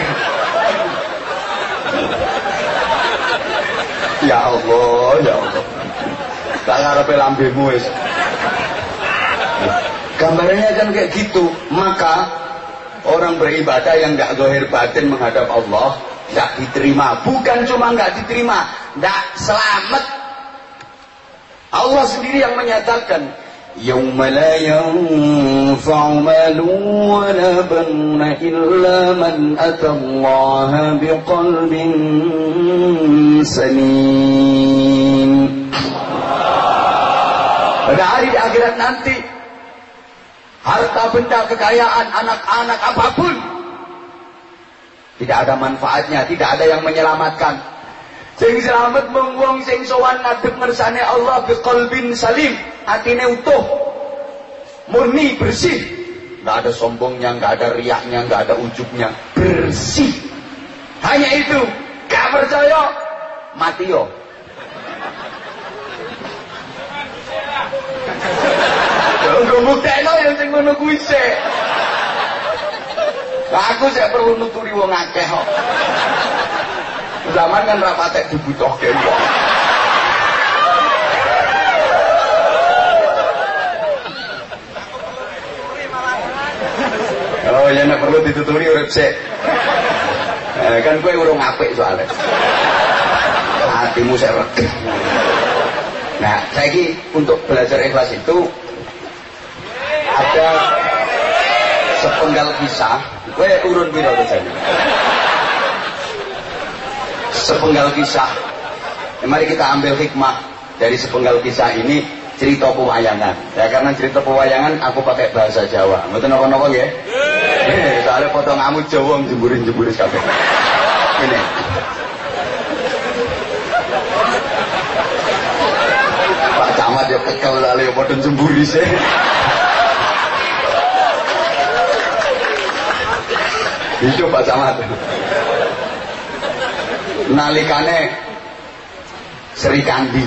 Ya Allah, ya Allah. Tak ngarepe lambemu wis. Gambarnya kan kayak gitu. Maka orang beribadah yang enggak zahir batin menghadap Allah enggak diterima. Bukan cuma enggak diterima, enggak selamat. Allah sendiri yang menyatakan, "Yauma la yanfa'u malun wa la banuna illa man atallaha biqalbin salim." Pada hari di akhirat nanti, harta benda, kekayaan, anak-anak, apapun tidak ada manfaatnya, tidak ada yang menyelamatkan. Sing selamat mung wong sing sowan ngadhep ngersane Allah biqalbin salim. Atine utuh, murni, bersih, nggak ada sombongnya, nggak ada riaknya, nggak ada ujubnya, bersih. Hanya itu. Gak percaya mati yo. Nggo buktekno yo sing ngono kuwi sik. Aku sik perlu nuturi wong akeh kok. Zaman kan ra patek dibutuhke wong. Oh ya nek perlu dituturi urip sik. Eh, kan kowe urung apik soalnya. Hatimu sik regeh. Nah, saiki untuk belajar ikhlas itu ada sepenggal kisah. Kowe urun pira to jane? Sepenggal kisah. Ya, mari kita ambil hikmah dari sepenggal kisah ini, cerita pewayangan. Ya karena cerita pewayangan aku pakai bahasa Jawa. Mboten napa-napa nggih. Nggih, soalé potonganmu Jawa njemburi-njemburi kabeh. Ngene. Pak Camat yo kekel lha yo padha njemburi sih. Iso Pak Camat. Nalikane Sri Kandi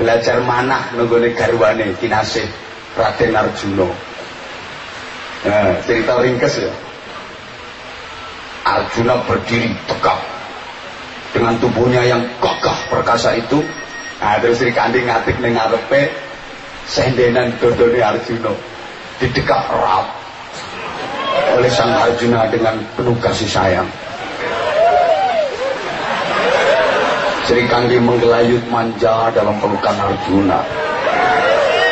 belajar manah nunggone garwane kinasih Raden Arjuna. Nah, cerita ringkas ya. Arjuna berdiri tegap dengan tubuhnya yang gagah perkasa itu. Nah, terus Sri Kandi ngatik ning ngarepe sendenan dodone Arjuna didekap erat oleh sang Arjuna dengan penuh kasih sayang. Sri Kandi menggelayut manja dalam pelukan Arjuna.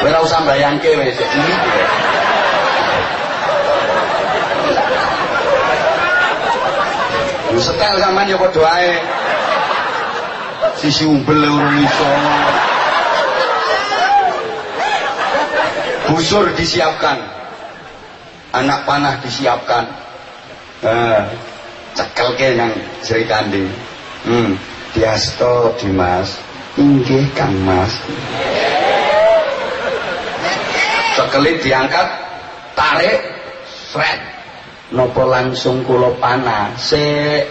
Ora usah mbayangke wis iki. Wis setel sampean ya padha ae. Sisi umbel ora iso. Busur disiapkan. Anak panah disiapkan. Eh, cekelke nang Sri Kandi. Hmm. Diasto Dimas, inggih Kang Mas. Sekali diangkat, tarik, sret. Nopo langsung kula panah, sik.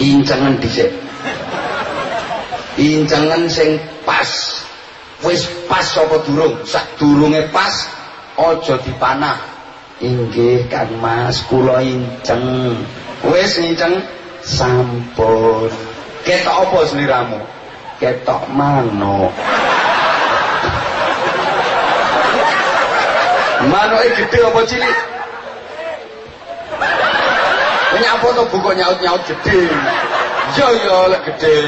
Incengen dhisik. Incengen sing pas. Wis pas apa durung? Sak durunge pas, aja dipanah. Inggih Kang Mas, kula inceng. Wis inceng. Sampun ketok apa seliramu? Ketok manuk. Manuke gede apa cilik? Nyapa to buku nyaut-nyaut gede. Yo yo lek gede.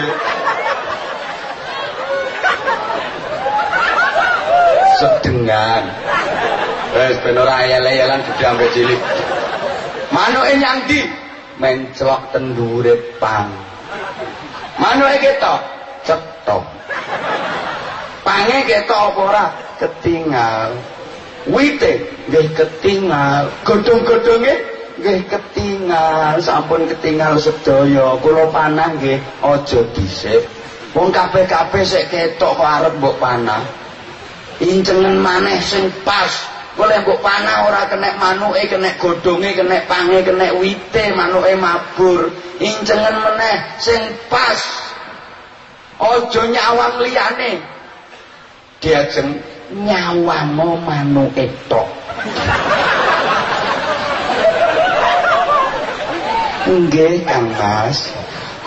Sedengan. Wes ben ora ayel-ayelan gede ambek cilik. Manuke nyang ndi? Mencelok tendure pang. Manuke ketok cetok. Pange ketok apa ora? Ketingal. Wite nggih ketingal. Godhong-godhonge nggih ketingal. Sampun ketingal sedaya. Kula panah nggih aja dhisik. Wong kabeh-kabeh sik ketok kok arep mbok panah. Incengen maneh sing pas. Boleh mbok panah ora kena manuke, kena godhonge, kena pange, kena wite, manuke mabur. Incengen meneh sing pas. Aja nyawang liyane. Diajeng nyawangno manuke tok. Nggih Kang Mas,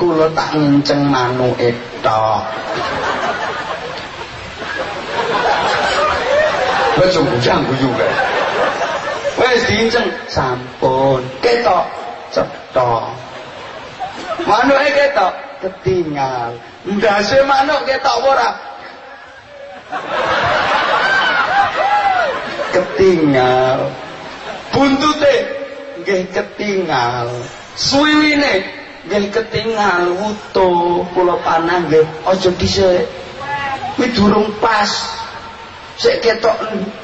kula tak ngenceng manuke tok. Wes bujang juga. Wes diinceng sampun. Ketok cetok. Manuke ketok ketingal. Ndase manuk ketok ora? Ketingal. Buntute nggih ketingal. Suwiwine nggih ketingal. Wuto kula panah nggih aja dhisik. Kuwi durung pas. Sik ketok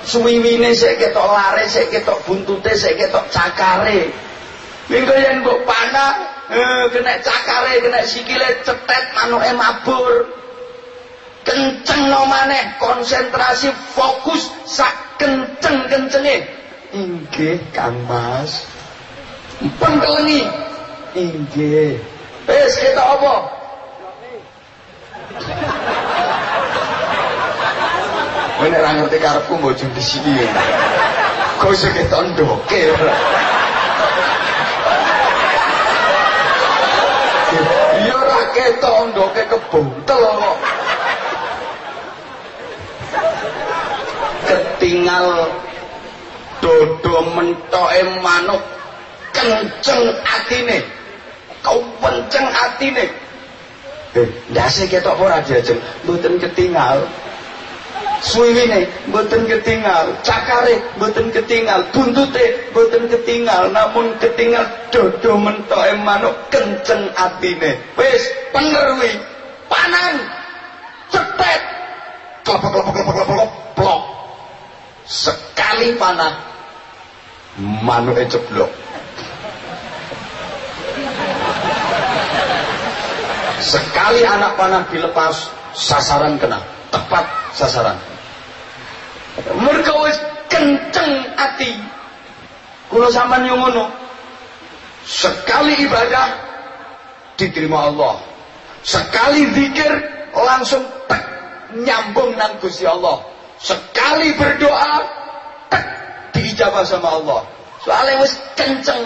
suwiwine, sik ketok lare, sik ketok buntute, sik ketok cakare. Mingko yen mbok panah, eh kena cakare, kena sikile cetet, manuke mabur. Kenceng no maneh, konsentrasi fokus sak kenceng-kencenge. Inggih Kang Mas. Pentelengi. Inggih. Wis ketok apa? Nek ra ngerti karepku mbok jung disiki. Kok iso ketok ndoke ora. Yo ra ketok ndoke kebuntel kok. Ketingal dodo mentoke manuk kenceng atine. Kau penceng atine. Eh, ndase ketok ora diajeng. Mboten ketingal. Suwiwine mboten ketingal, cakare mboten ketingal, buntute mboten ketingal, namun ketingal dodo mentoke manuk kenceng atine. Wis pengerwi panang cetet klop-klop-klop-klop. Sekali panah manuke ceblok. Sekali anak panah dilepas, sasaran kena tepat sasaran. Mereka wis kenceng ati. Kula sampean yo ngono. Sekali ibadah diterima Allah. Sekali zikir langsung tek nyambung nang Gusti Allah. Sekali berdoa tek di dijabah sama Allah. Soalnya wis kenceng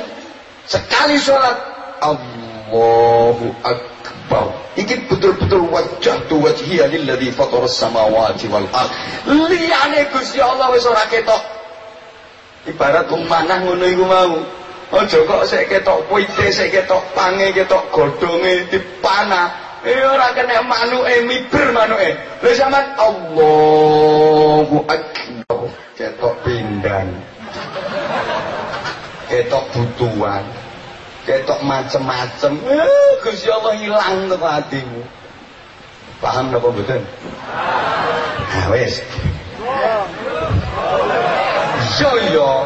sekali sholat Allahu Akbar. Iki betul-betul wajah tu wajhiya lilladzi fataras samawati wal ard. Liyane Gusti Allah wis ora ketok. Ibarat wong manah ngono iku mau. Aja kok sik ketok puite, sik ketok pange, ketok godhonge dipanah. Ya ora kena manuke miber manuke. Lha sampean Allahu Akbar. Ketok pindang. Ketok butuhan. Ketok macem-macem. Eh, Gusti Allah ilang to atimu. Paham napa mboten? Paham. Ha wis. Yo yo.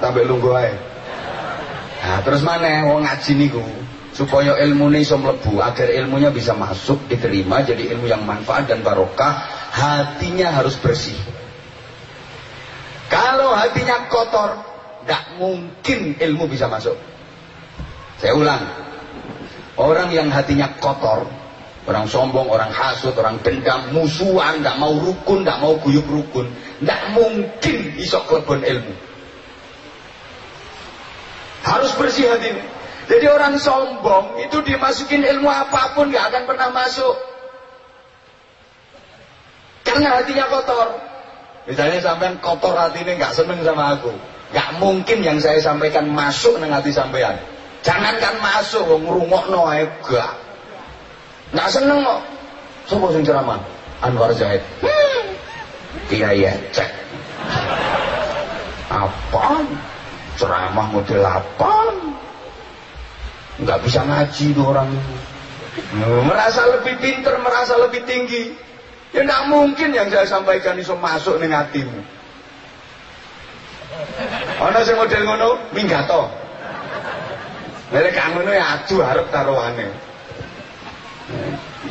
Sampai lungguh ae. Nah, terus maneh wong ngaji niku. Supaya ilmunya bisa melebu, agar ilmunya bisa masuk, diterima, jadi ilmu yang manfaat dan barokah. Hatinya harus bersih. Kalau hatinya kotor, tidak mungkin ilmu bisa masuk. Saya ulang, orang yang hatinya kotor, orang sombong, orang hasut, orang dendam, musuhan, tidak mau rukun, tidak mau guyub rukun, tidak mungkin bisa kelebon ilmu. Harus bersih hatinya. Jadi orang sombong itu dimasukin ilmu apapun gak akan pernah masuk. Karena hatinya kotor. Misalnya sampean kotor hatinya gak seneng sama aku. Gak mungkin yang saya sampaikan masuk nang hati sampean. Jangankan masuk, ngrungokno ae gak. Gak seneng kok. Sopo sing ceramah? Anwar Zahid. Iya iya, cek. Apaan? Ceramah model apaan? Nggak bisa ngaji tuh orang itu. Merasa lebih pinter, merasa lebih tinggi. Ya nggak mungkin yang saya sampaikan iso masuk ning hatimu. Ana sing model ngono minggato. Mereka kang ngono ya adu arep taruhane.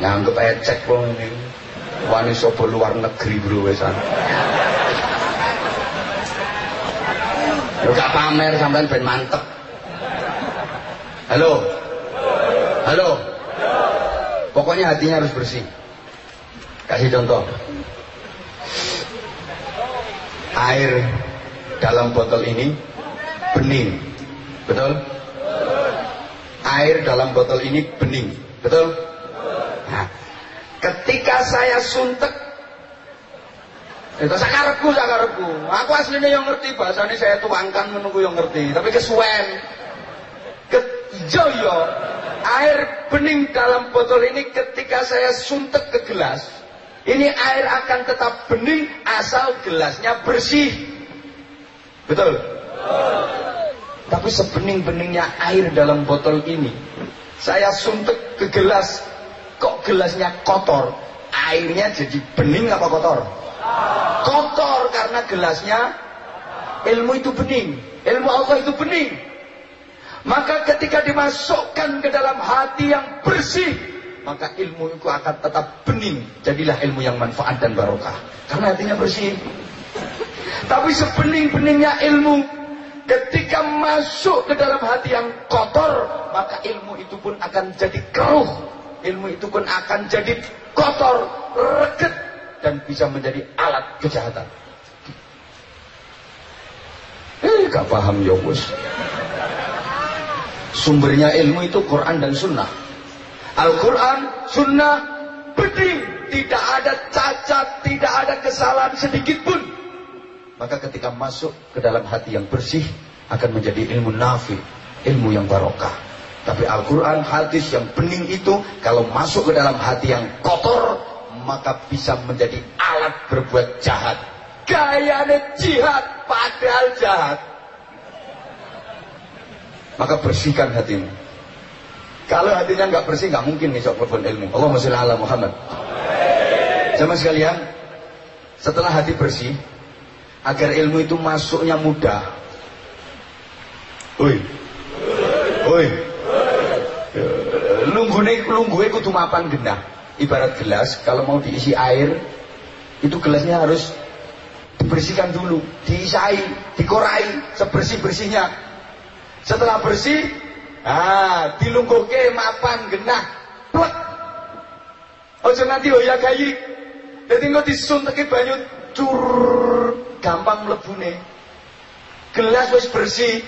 Nganggep ae cek wong ning wani sapa luar negeri bro wesan. Yo gak pamer sampean ben mantep. Halo? Halo? Pokoknya hatinya harus bersih. Kasih contoh. Air dalam botol ini bening. Betul? Air dalam botol ini bening. Betul? Nah, ketika saya suntek, itu sakarepku, sakarepku. Aku aslinya yang ngerti, bahasanya saya tuangkan menunggu yang ngerti. Tapi kesuwen. Joyo, air bening dalam botol ini ketika saya suntek ke gelas. Ini air akan tetap bening asal gelasnya bersih. Betul? Oh. Tapi sebening-beningnya air dalam botol ini, saya suntek ke gelas, kok gelasnya kotor? Airnya jadi bening apa kotor? Oh. Kotor karena gelasnya, ilmu itu bening. Ilmu Allah itu bening. Maka ketika dimasukkan ke dalam hati yang bersih, maka ilmu itu akan tetap bening. Jadilah ilmu yang manfaat dan barokah, karena hatinya bersih. Tapi sebening-beningnya ilmu, ketika masuk ke dalam hati yang kotor, maka ilmu itu pun akan jadi keruh. Ilmu itu pun akan jadi kotor, reget, dan bisa menjadi alat kejahatan. Eh, gak paham ya bos. Sumbernya ilmu itu Quran dan Sunnah. Al-Quran, Sunnah, bening, tidak ada cacat, tidak ada kesalahan sedikit pun. Maka ketika masuk ke dalam hati yang bersih, akan menjadi ilmu nafi, ilmu yang barokah. Tapi Al-Quran, hadis yang bening itu, kalau masuk ke dalam hati yang kotor, maka bisa menjadi alat berbuat jahat. Gayanya jihad, padahal jahat. Maka bersihkan hatimu. Kalau hatinya nggak bersih, nggak mungkin besok berbon ilmu. Allahumma sholli ala Muhammad. Sama sekalian, setelah hati bersih, agar ilmu itu masuknya mudah. Oi, oi, lungguhe lungguhe kudu mapan genah. Ibarat gelas, kalau mau diisi air, itu gelasnya harus dibersihkan dulu, diisai, dikorai, sebersih bersihnya. Setelah bersih, ah, dilungguhke mapan genah, plek. Ojo nanti hoya gayi. Dadi engko disunteki banyu cur, gampang mlebune. gelas wis bersih,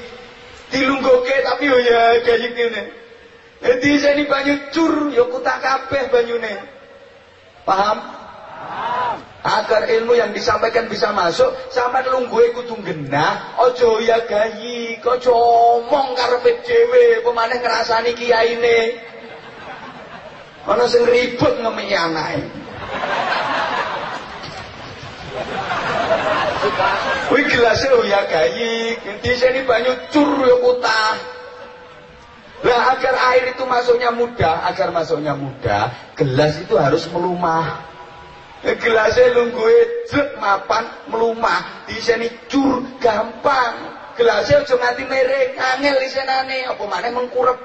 dilungguhke tapi yo ya gayu kene. Dadi seni banyu cur yo kutak kabeh banyune. Paham? Paham. Agar ilmu yang disampaikan bisa masuk, sampean lungguhe kudu genah, aja ya gayi, aja omong karepe dhewe, pemane ngrasani kiyaine. Ana sing ribut ngemeki anake. Kuwi gelase ya gayi, diseni banyu cur yo kutah. Nah, agar air itu masuknya mudah, agar masuknya mudah, gelas itu harus melumah. Gelasnya lungguhe jlek mapan melumah, diseni cur gampang. Gelasnya aja nganti miring, angel isenane, apa maneh mengkurep.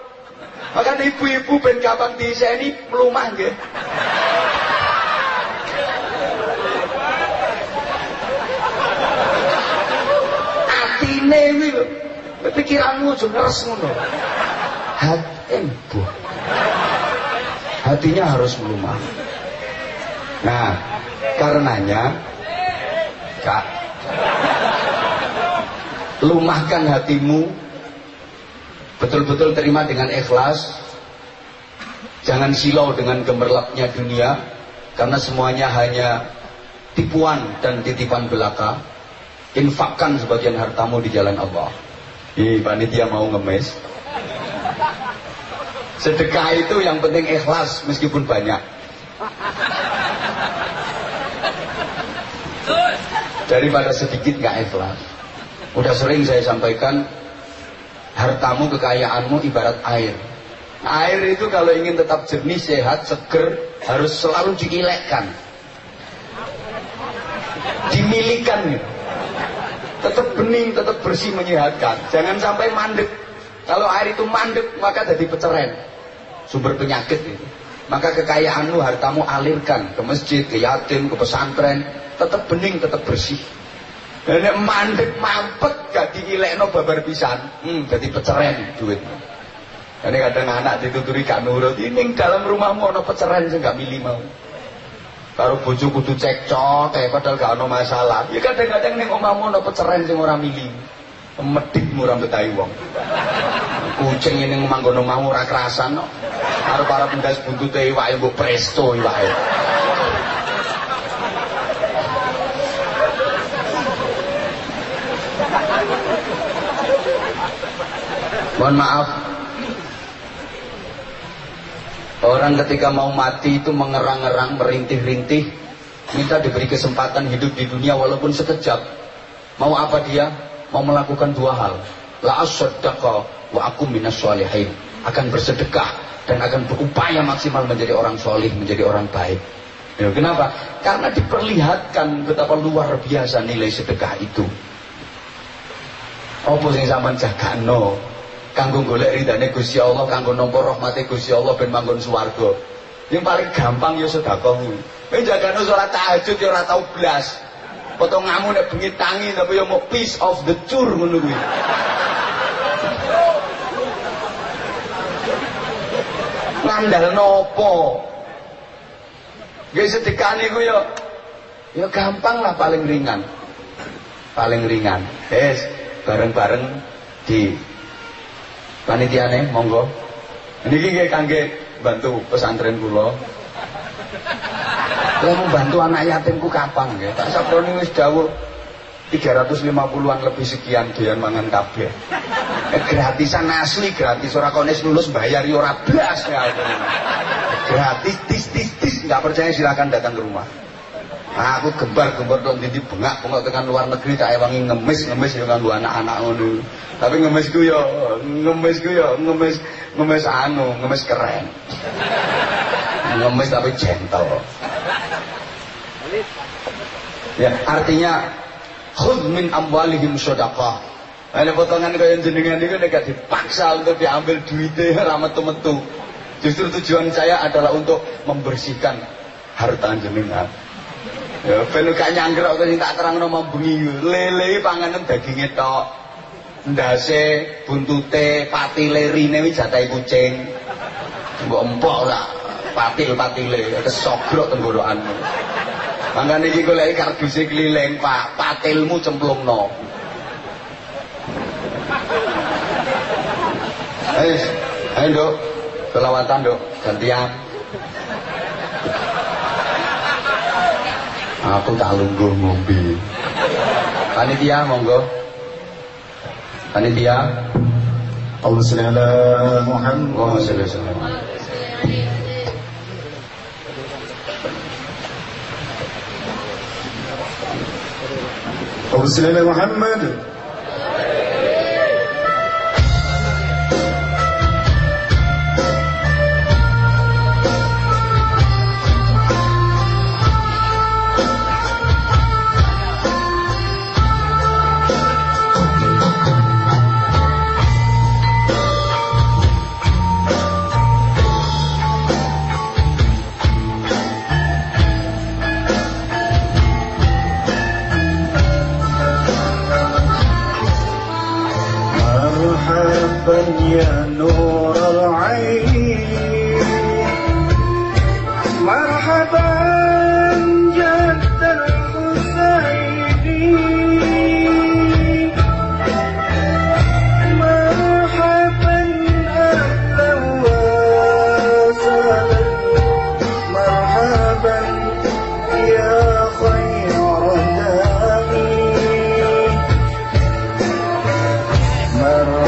Maka ibu-ibu ben gampang diseni melumah nggih. Newi lho, pikiranmu aja leres ngono. Hatimu. Hatinya harus melumah. Nah, karenanya Kak, lumahkan hatimu, betul-betul terima dengan ikhlas. Jangan silau dengan gemerlapnya dunia, karena semuanya hanya tipuan dan titipan belaka. Infakkan sebagian hartamu di jalan Allah. Ih, panitia mau ngemis. Sedekah itu yang penting ikhlas meskipun banyak. Daripada sedikit gak ikhlas. Udah sering saya sampaikan, hartamu, kekayaanmu ibarat air. Air itu kalau ingin tetap jernih, sehat, seger, harus selalu diilekkan, dimilikan. Tetap bening, tetap bersih, menyehatkan. Jangan sampai mandek. Kalau air itu mandek, maka jadi peceren, sumber penyakit itu. Maka kekayaanmu, hartamu alirkan ke masjid, ke yatim, ke pesantren. Tetap bening, tetap bersih. Dan mandek, mampet, gak diilekno babar pisan, hmm, jadi peceren duit. Ini kadang anak dituturi gak nurut. Ini dalam rumahmu ada peceren, saya gak milih mau. Karo bojo kudu cekcok, eh, padahal gak ada masalah. Ya kadang-kadang ning omahmu ana peceren sing ora mili. Medhitmu ora mbetahi wong. Kucing ning manggon omahmu ora kerasan kok. Karo para pendas buntute iwake mbok presto iwake. Mohon maaf. Orang ketika mau mati itu mengerang-erang, merintih-rintih, minta diberi kesempatan hidup di dunia walaupun sekejap. Mau apa dia? Mau melakukan dua hal. La asaddaqa wa akum minas sholihin. Akan bersedekah dan akan berupaya maksimal menjadi orang solih, menjadi orang baik. Ya, kenapa? Karena diperlihatkan betapa luar biasa nilai sedekah itu. Apa sing sampean jagano? Kanggo golek ridane Gusti Allah, kanggo nampa rahmate Gusti Allah ben manggon swarga. Yang paling gampang ya sedekah. Kowe jagane salat tahajud ya ora tau blas. Potonganmu nek bengi tangi tapi ya mau piece of the tour ngono kuwi. Ngandalno apa? Nggih sedekah niku ya ya gampang lah, paling ringan. Paling ringan. Wis bareng-bareng di panitiane monggo. Niki nggih kangge bantu pesantren kula. Kula membantu anak yatimku kapan nggih. Tak saprene wis dawuh tiga ratus lima puluhan lebih sekian doyan mangan kabeh. Gratisan asli, gratis ora kones lulus bayar yo ora blas. Gratis tis tis tis, enggak percaya silakan datang ke rumah. Nah, aku gembar-gembar dong dindi bengak, bengak tekan luar negeri tak ewangi ngemis-ngemis yo kanggo anak-anak ngono. Tapi ngemis ku yo, ngemis ku yo, ngemis ngemis anu, ngemis keren. Ngemis tapi gentle. Ya, artinya khudz min amwalihim shadaqah. Ana potongan kaya jenengan niku nek dipaksa untuk diambil duite ra metu-metu. Justru tujuan saya adalah untuk membersihkan harta jenengan. Ya, ben gak nyangkruk sing tak terangno mambengi. Lele panganan daginge tok. Ndase, buntute, patile, rine iki jatahe kucing. Mbok empok ora patil-patile kesogrok tenggorokanmu. Mangane iki goleki karduse keliling, Pak. Patilmu cemplungno. Hei, hei dok, selawatan dok, gantian. Aku tak lungguh ngombe. Panitia monggo. Panitia. Allahumma shalli ala Muhammad wa sallallahu alaihi wasallam. Allahumma shalli ala Muhammad. يا نور العين مرحبا جد الحسين مرحبا أهلا وسهلا مرحبا يا خير داعين مرحبا مرحبا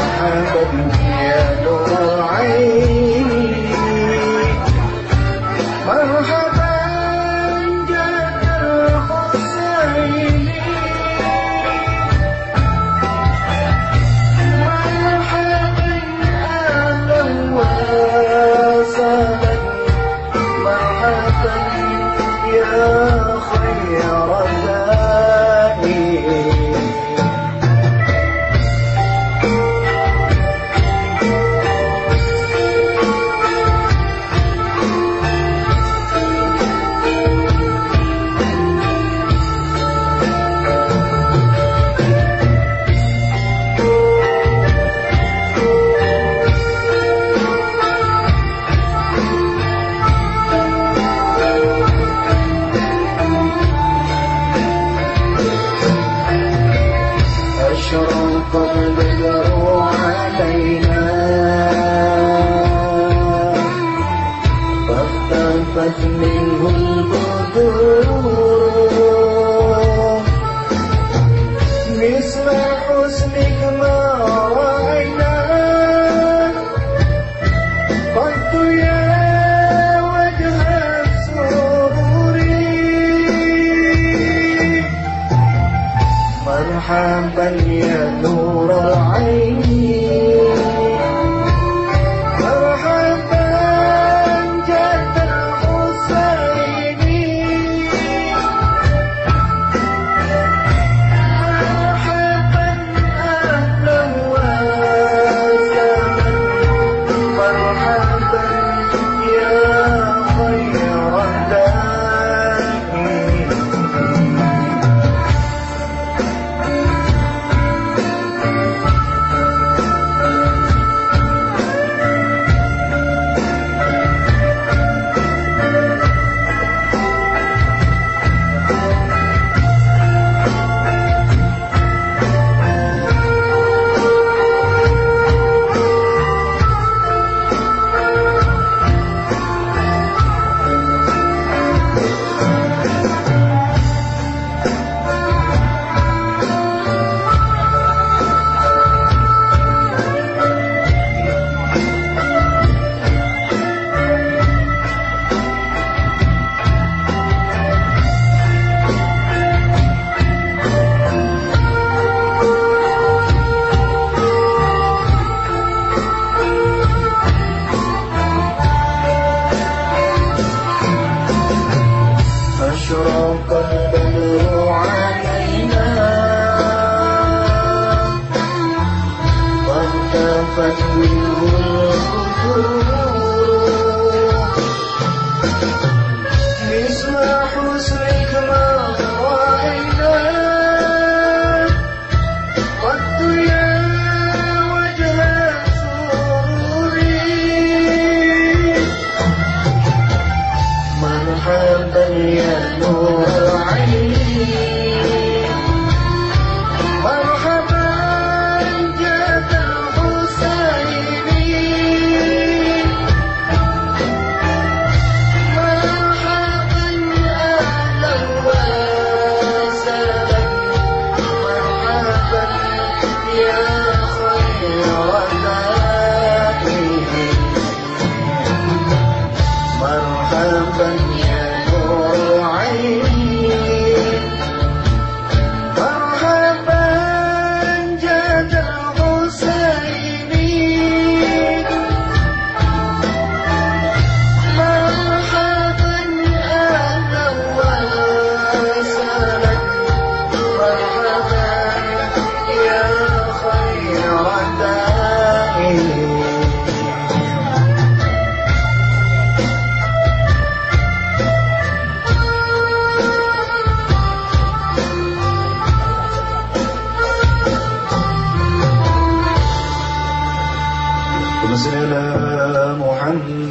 جد الحسين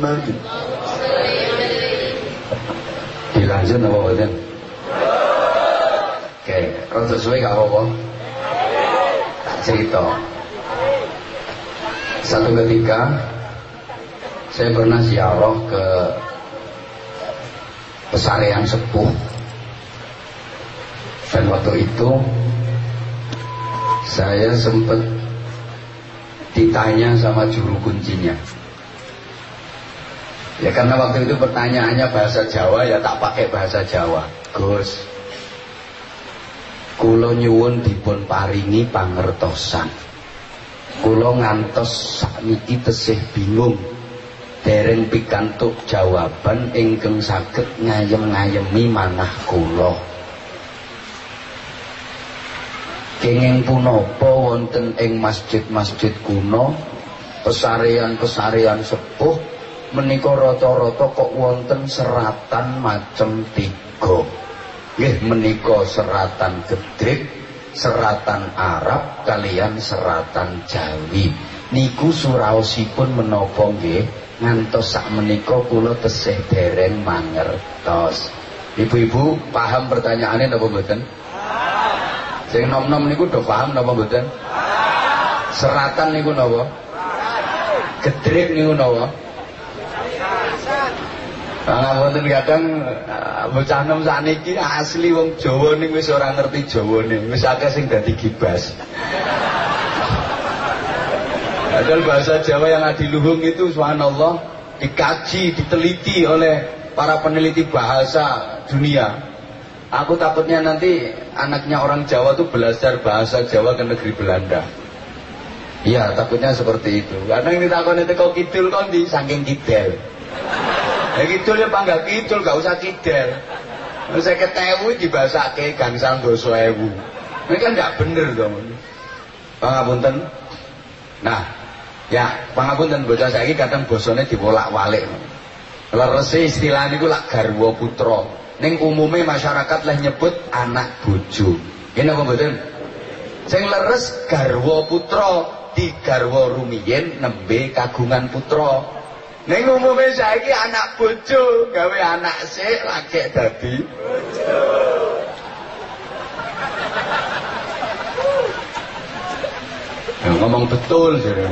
Muhammad. Dilanjut apa boten? Oke, rada suwe gak apa-apa. Tak cerita. Satu ketika saya pernah ziarah ke pesarean sepuh. Dan waktu itu saya sempat ditanya sama juru kuncinya. Ya karena waktu itu pertanyaannya bahasa Jawa, ya tak pakai bahasa Jawa. Gus, kula nyuwun dipun paringi pangertosan. Kula ngantos sakniki tesih bingung. Dereng pikantuk jawaban ingkang saged ngayem-ngayemi manah kula. Kenging punapa wonten ing masjid-masjid kuno, pesarean-pesarean sepuh menika rata-rata kok wonten seratan macem tiga. Nggih menika seratan Gedrik, seratan Arab kalian seratan Jawi. Niku suraosipun menapa nggih? Ngantos sak menika kula tesih dereng mangertos. Ibu-ibu paham pertanyaane napa mboten? Paham. Sing nom-nom niku do paham napa mboten? Paham. Seratan niku napa? Paham. Gedrek niku napa? Paham. Wonten kadang bocah nom sakniki asli wong Jawa ning wis ora ngerti Jawane, wis akeh sing dadi gibas. Padahal bahasa Jawa yang adiluhung itu subhanallah dikaji, diteliti oleh para peneliti bahasa dunia. Aku takutnya nanti anaknya orang Jawa tuh belajar bahasa Jawa ke negeri Belanda. Iya, takutnya seperti itu. Karena ini takutnya kok kidul kan di saking kidel. Ya kidul ya panggah kidul, gak usah kidel. Saya ketewu di bahasa ke gangsal doso ewu. Ini kan gak bener dong. Pangapunten. Nah. Ya, pangapunten bocah saiki kadang basane diwolak-walik. Leresi istilah niku lak garwa putra. Ning umume masyarakat leh nyebut anak bojo. Ngene apa mboten? Sing leres garwa putra, digarwa rumiyin nembe kagungan putra. Ning umume saiki anak bojo gawe anak sik lagi dadi bojo. Ya, ngomong betul jare.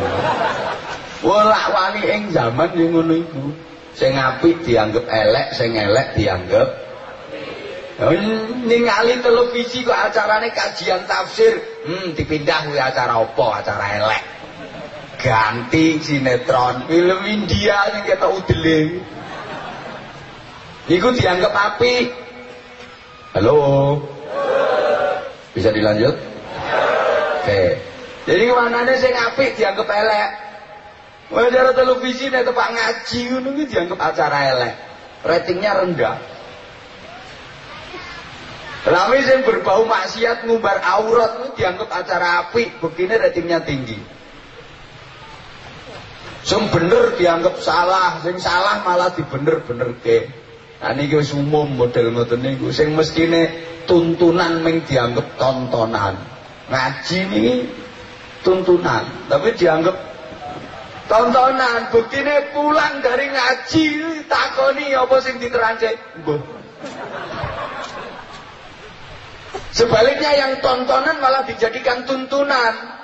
Wolak-wali ing zaman yo ngono iku. Sing apik dianggap elek, sing elek dianggap apik. Ningali televisi kok acarane kajian tafsir, hmm dipindah kuwi acara apa? Acara elek. Ganti sinetron, film India sing ketok udele. Niku dianggap apik. Halo. Bisa dilanjut? Oke. Jadi manane sing apik dianggap elek. Acara televisi nek tepak ngaji ngono iki dianggap acara elek. Ratingnya rendah. Rame sing berbau maksiat ngumbar aurat itu dianggap acara apik, begini ratingnya tinggi. Sing bener dianggap salah, sing salah malah dibener-benerke. Nah niki wis umum model ngoten niku. Sing mestine tuntunan ming dianggap tontonan. Ngaji niki tuntunan, tapi dianggap tontonan. Buktine pulang dari ngaji takoni apa sing diterancik. Mbuh. Sebaliknya yang tontonan malah dijadikan tuntunan.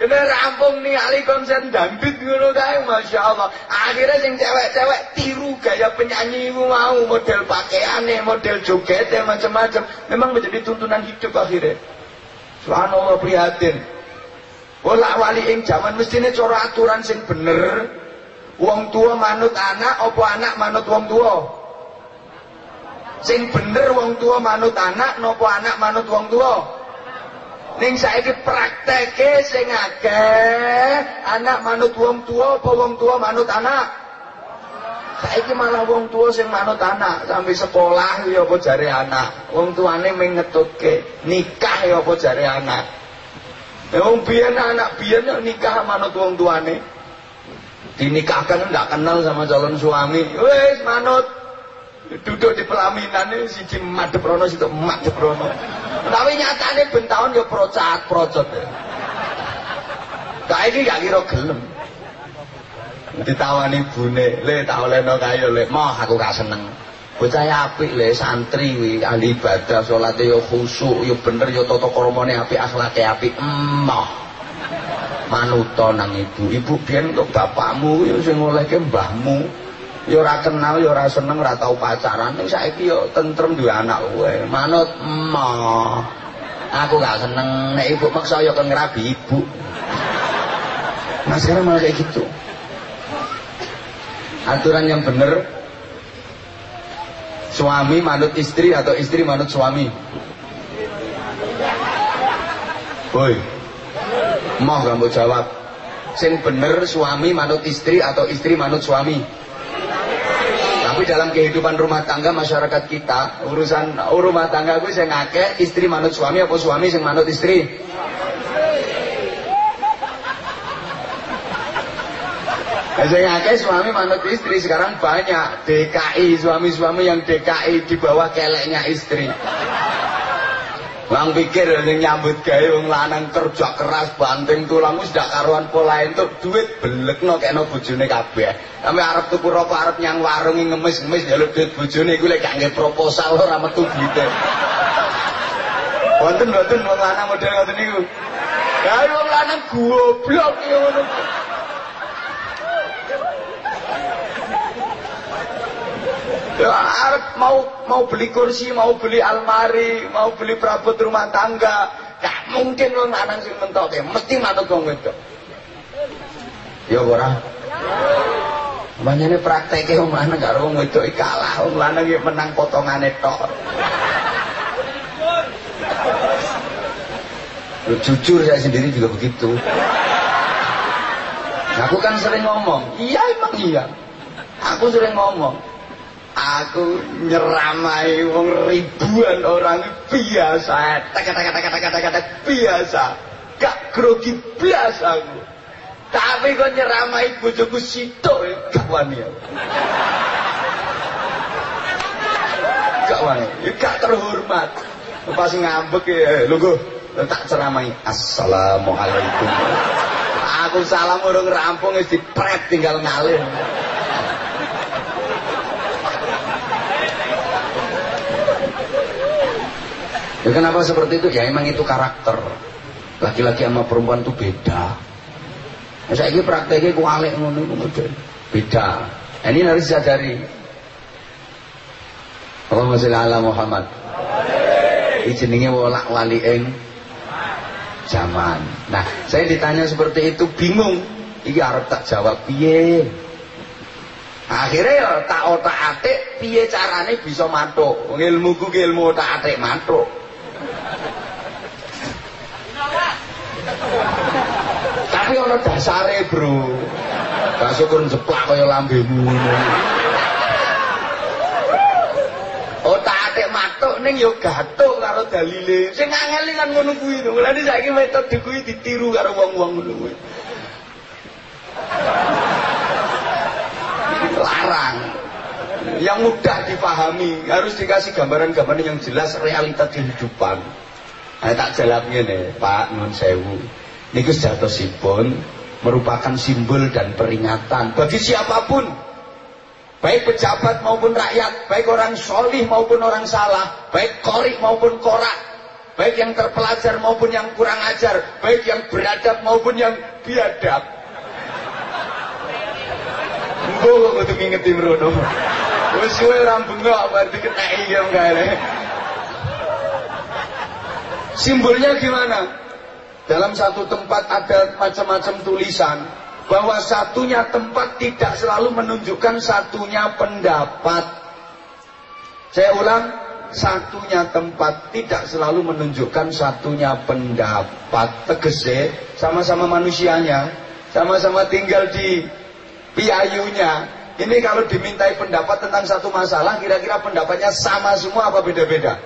Kene rampung nih ali konser dangdut ngono kae masyaallah. Akhirnya sing cewek-cewek tiru gaya penyanyimu mau, model pakaiane, model jogete macam-macam. Memang menjadi tuntunan hidup akhirnya. Subhanallah prihatin. Wolak-wali ing jaman mestine cara aturan sing bener. Wong tua manut anak apa anak manut wong tua? Sing bener wong tua manut anak napa anak manut wong tua? Ning saiki prakteke sing akeh anak manut wong tua apa wong tua manut anak? Saiki malah wong tua sing manut anak, sampe sekolah ya apa jare anak. Wong tuane mung ngetutke, nikah ya apa jare anak. Wong biyen anak biyen nikah manut wong tuane. Dinikahkan ndak kenal sama calon suami. Wis manut. Duduk di pelaminane siji madhep rono situ madhep rono. Tapi nyatane ben taun yo procat-procot. Saiki gak kira gelem. ditawani bune, le tak oleh no kayu le, mah aku gak seneng. Bocah apik le, santri wi, ahli ibadah, solat yo khusuk, yo bener yo toto koromone apik, akhlake apik, mah manuto nang ibu, ibu biyen kok bapakmu, yo sing olehke mbahmu, yo ora kenal, yo ora seneng, ora tau pacaran, ning saiki yo tentrem duwe anak kowe, manut mah aku gak seneng, nek ibu maksa yo ngrabi ibu. Nah sekarang malah kayak gitu. Aturan yang benar, suami manut istri atau istri manut suami? Woi, mau gak mau jawab? Sing bener suami manut istri atau istri manut suami? Tapi dalam kehidupan rumah tangga masyarakat kita, urusan rumah tangga gue saya ngake istri manut suami apa suami sing manut istri? Biasanya kayak suami manut istri, sekarang banyak D K I, suami-suami yang D K I di bawah keleknya istri. Lang pikir yang nyambut gawe wong lanang kerja keras banting tulang wis dak karuan polahe entuk duit belekno kekno bojone kabeh. Sampe arep tuku rokok arep nyang warung ngemis-ngemis njaluk duit bojone iku lek gak nggae proposal ora metu duite. Wonten mboten wong lanang model ngoten niku. Ya wong lanang goblok ya ngono. Ya, arep mau mau beli kursi, mau beli almari, mau beli perabot rumah tangga, gak mungkin wong lanang sing mentok ya, mesti manut wong wedok. Ya ora. Manyane prakteke wong lanang karo wong wedok iki kalah, wong lanang iki menang potongane tok. Jujur saya sendiri juga begitu. Aku kan sering ngomong, iya emang iya. Aku sering ngomong. Aku nyeramai wong ribuan orang biasa, tak tak tak tak tak tak biasa, gak grogi biasa aku. Tapi kau nyeramai bojoku sitok, gak wani aku. Gak wani, gak terhormat. Pas ngambek ya, lugu tak ceramai. Assalamualaikum. Aku salam urung rampung es dipret tinggal ngalir. Ya kenapa seperti itu? Ya emang itu karakter laki-laki sama perempuan itu beda. Ya saya ini prakteknya kualik beda. Ini harus sadari. Allahumma sholli ala Muhammad. Jenenge wolak waliking zaman. Nah saya ditanya seperti itu bingung. Iki arep tak jawab piye. Akhirnya tak otak-atik piye carane bisa mantuk. Ilmuku ki ilmu otak-atik mantuk. Tapi ana dasare, Bro. Gak syukur jeplak kaya lambemu. Otak-atik matuk ning ya gathuk karo dalile. Sing angel kan ngono kuwi to. Mulane saiki metode kuwi ditiru karo wong-wong ngono kuwi. Larang. Yang mudah dipahami, harus dikasih gambaran-gambaran yang jelas realita kehidupan. Nah, tak jalapnya nih Pak Nun Sewu niku sejatosipun merupakan simbol dan peringatan bagi siapapun, baik pejabat maupun rakyat, baik orang solih maupun orang salah, baik korik maupun korak, baik yang terpelajar maupun yang kurang ajar, baik yang beradab maupun yang biadab. Mbok kudu ngingeti mrono wis suwe ra bengok berarti keteki ya mgale. Simbolnya gimana? Dalam satu tempat ada macam-macam tulisan bahwa satunya tempat tidak selalu menunjukkan satunya pendapat. Saya ulang, satunya tempat tidak selalu menunjukkan satunya pendapat. Tegese sama-sama manusianya, sama-sama tinggal di piayunya. Ini kalau dimintai pendapat tentang satu masalah, kira-kira pendapatnya sama semua apa beda-beda?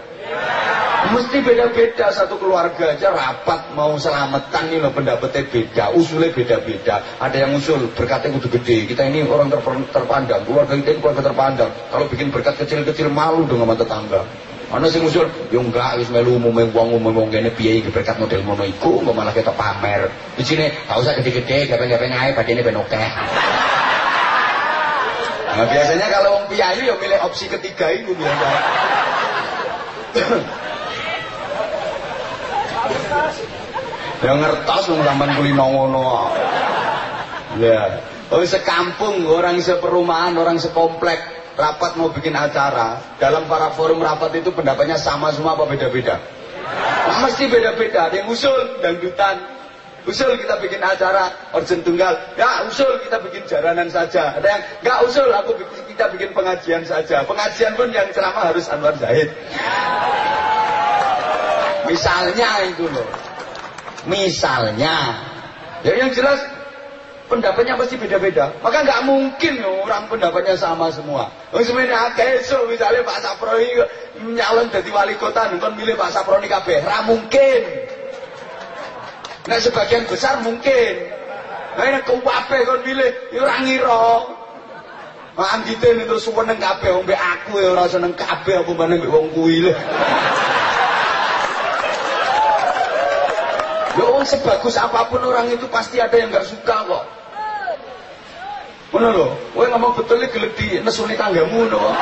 Mesti beda-beda. Satu keluarga aja rapat mau selamatan nih loh, pendapatnya beda, usulnya beda-beda. Ada yang usul berkatnya kudu gede, kita ini orang terpandang, keluarga kita ini keluarga terpandang, kalau bikin berkat kecil-kecil malu dong sama tetangga. Mana sih usul? Ya enggak, wis melu umum wong umum ngene piye iki berkat model ngono iku, malah kita pamer. Di sini gak usah gede-gede, gapen-gapen ae, badene ben okeh. Nah, biasanya kalau piayu ya pilih opsi ketiga itu biasanya. Ya ngertos wong sampean kulino ngono. Ya, oh sekampung, orang seperumahan, orang sekomplek rapat mau bikin acara. Dalam para forum rapat itu pendapatnya sama semua apa beda-beda? Nah, mesti beda-beda. Ada yang usul dangdutan. Usul kita bikin acara orjen tunggal. Ya usul kita bikin jaranan saja. Ada yang nggak usul, aku kita bikin pengajian saja. Pengajian pun yang ceramah harus Anwar Zahid. Misalnya itu loh. Misalnya. Ya yang jelas pendapatnya pasti beda-beda. Maka nggak mungkin loh, orang pendapatnya sama semua. Yang sebenarnya keso misalnya Pak Saproni nyalon jadi wali kota, nonton milih Pak Saproni kabeh. Ra mungkin. Nah sebagian besar mungkin. Nah ini kuwape kan pilih, ya orang ngirong. Nah anggitin itu semua neng kabeh, ombe aku ya rasa neng kabeh, aku mana neng wong kuwi lho. Loh sebagus apapun orang itu pasti ada yang gak suka kok. Bener loh, woy ngomong betulnya geledi, nesuni tanggamu loh.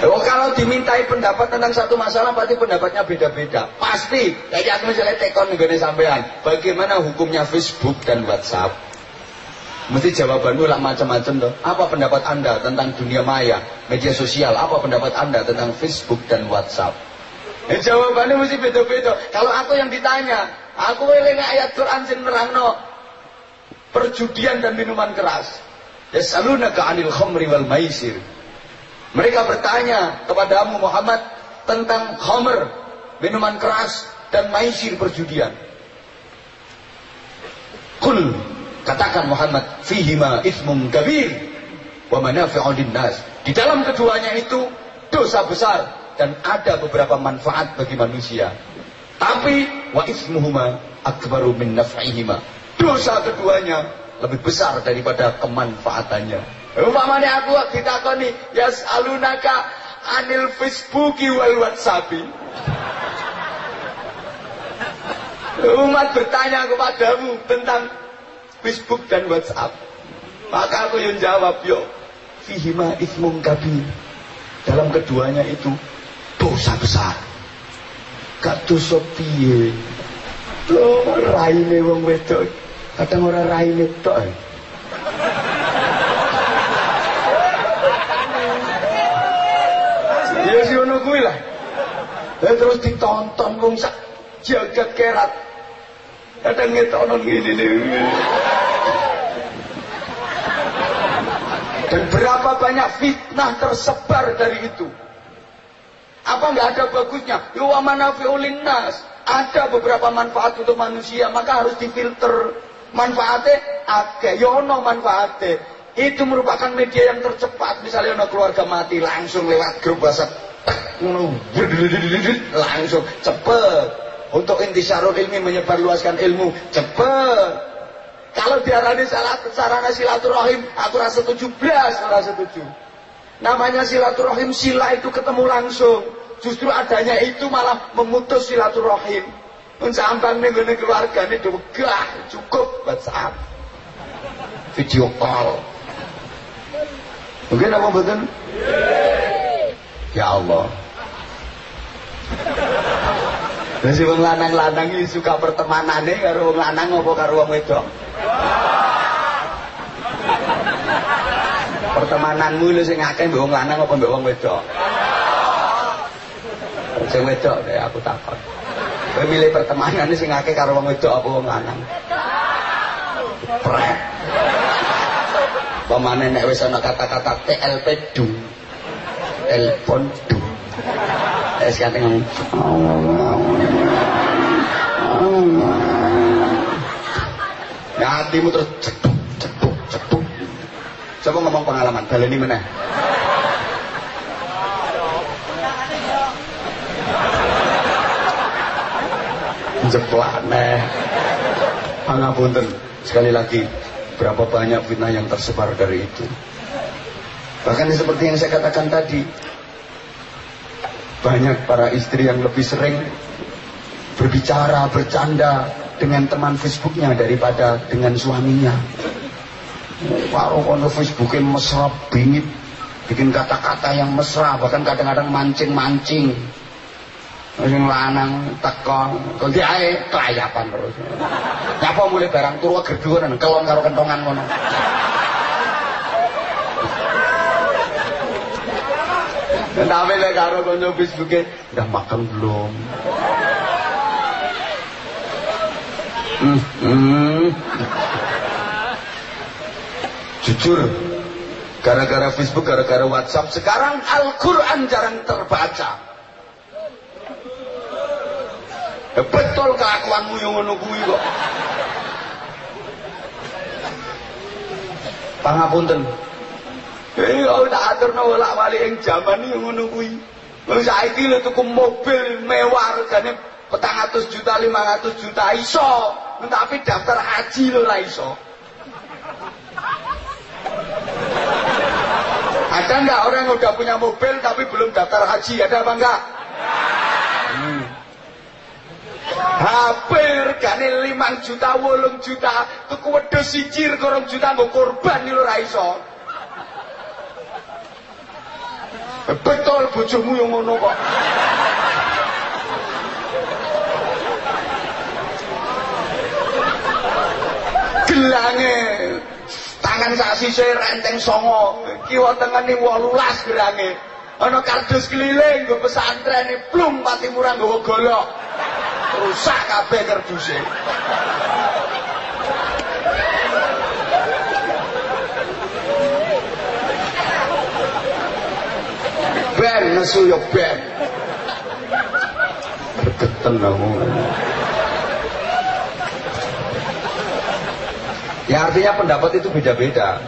Oh, kalau dimintai pendapat tentang satu masalah pasti pendapatnya beda-beda. Pasti. Kayak aku misalnya tekon nggone sampean, bagaimana hukumnya Facebook dan WhatsApp? Mesti jawabanmu lah macam-macam loh. Apa pendapat Anda tentang dunia maya, media sosial? Apa pendapat Anda tentang Facebook dan WhatsApp? Eh, jawabannya mesti beda-beda. Kalau aku yang ditanya, aku eling ayat Quran sing nerangno perjudian dan minuman keras. Yasalunaka 'anil khamri wal maisir. Mereka bertanya kepadamu Muhammad tentang khamr, minuman keras dan maisir perjudian. Qul, katakan Muhammad, fihima ismun kabir wa manafi'u linnas. Di dalam keduanya itu dosa besar dan ada beberapa manfaat bagi manusia. Tapi wa ismuhuma akbaru min naf'ihima. Dosa keduanya lebih besar daripada kemanfaatannya. Umpamanya aku ditakoni yasalunaka anil Facebooki wal WhatsAppi. Umat bertanya kepadamu tentang Facebook dan WhatsApp. Maka aku yang jawab, yo fihima ismun kabir. Dalam keduanya itu dosa besar. Gak dosa piye. Loh, raine wong wedok. Kadang ora raine tok. Ya si ono kuwi lah. Lah terus ditonton wong sak jagat kerat. Kadang ngetokno ngene niku. Dan berapa banyak fitnah tersebar dari itu. Apa enggak ada bagusnya? Ya wa manafi'ul linnas. Ada beberapa manfaat untuk manusia, maka harus difilter. Manfaatnya akeh, ya ono manfaatnya. Itu merupakan media yang tercepat. Misalnya ada keluarga mati, langsung lewat grup WhatsApp, langsung cepet. Untuk intisarul ilmi, menyebarluaskan ilmu, cepet. Kalau diarani sarana silaturahim, aku rasa tujuh belas, rasa tujuh. Namanya silaturahim, sila itu ketemu langsung. Justru adanya itu malah memutus silaturahim. Mencampang dengan keluarga ini dewegah, cukup WhatsApp, video call. Mungkin apa betul? Ya Allah. Dan si wong lanang-lanang ini suka pertemanannya karo wong lanang apa karo wong wedok? Pertemananmu lu sing akeh mbek wong lanang apa mbek wong wedok? Sing wedok deh aku takon. Kowe milih pertemananmu sing akeh karo wong wedok apa wong lanang? Prek. Pemane nek wis ana kata-kata T L P du. Telepon du. Wis kateng ngomong. Ya hatimu terus cetuk cetuk cetuk. Coba ngomong pengalaman, baleni meneh. Jeplane. Pangapunten sekali lagi. Berapa banyak fitnah yang tersebar dari itu. Bahkan seperti yang saya katakan tadi, banyak para istri yang lebih sering berbicara, bercanda, dengan teman Facebooknya daripada dengan suaminya. Kalau kono Facebooknya mesra bingit, bikin kata-kata yang mesra, bahkan kadang-kadang mancing-mancing. Yang lanang tekong, ganti air kelayapan terus. Nyapa mulai barang turwa gerduan, kelon karo kentongan kono. Tapi saya karo kono Facebooknya, udah makan belum? Hmm. Jujur, gara-gara Facebook, gara-gara WhatsApp, sekarang Al-Quran jarang terbaca. Betul keakuanmu yang menunggui kok. Pangapunten. Eh, aku tak atur nolak wali yang zaman ini yang menunggui. Lalu saya itu tuku mobil mewah, harganya petang atus juta, lima ratus juta iso. Tapi daftar haji lo lah iso. Ada enggak orang yang udah punya mobil tapi belum daftar haji? Ada apa enggak? Hmm. Hampir gane limang juta, wolong juta, tuku wedo sijir, korong juta, nggo korban ilo ra iso. Betul bojomu yang ngono kok. Gelange tangan sak sisih renteng songo, kiwa tengene wolulas gerange. Ana kardus keliling nggo pesantren plung pati murah nggo golok. Rusak kabeh karduse. Ben nesu yo ben. Keten aku. Ya artinya pendapat itu beda-beda.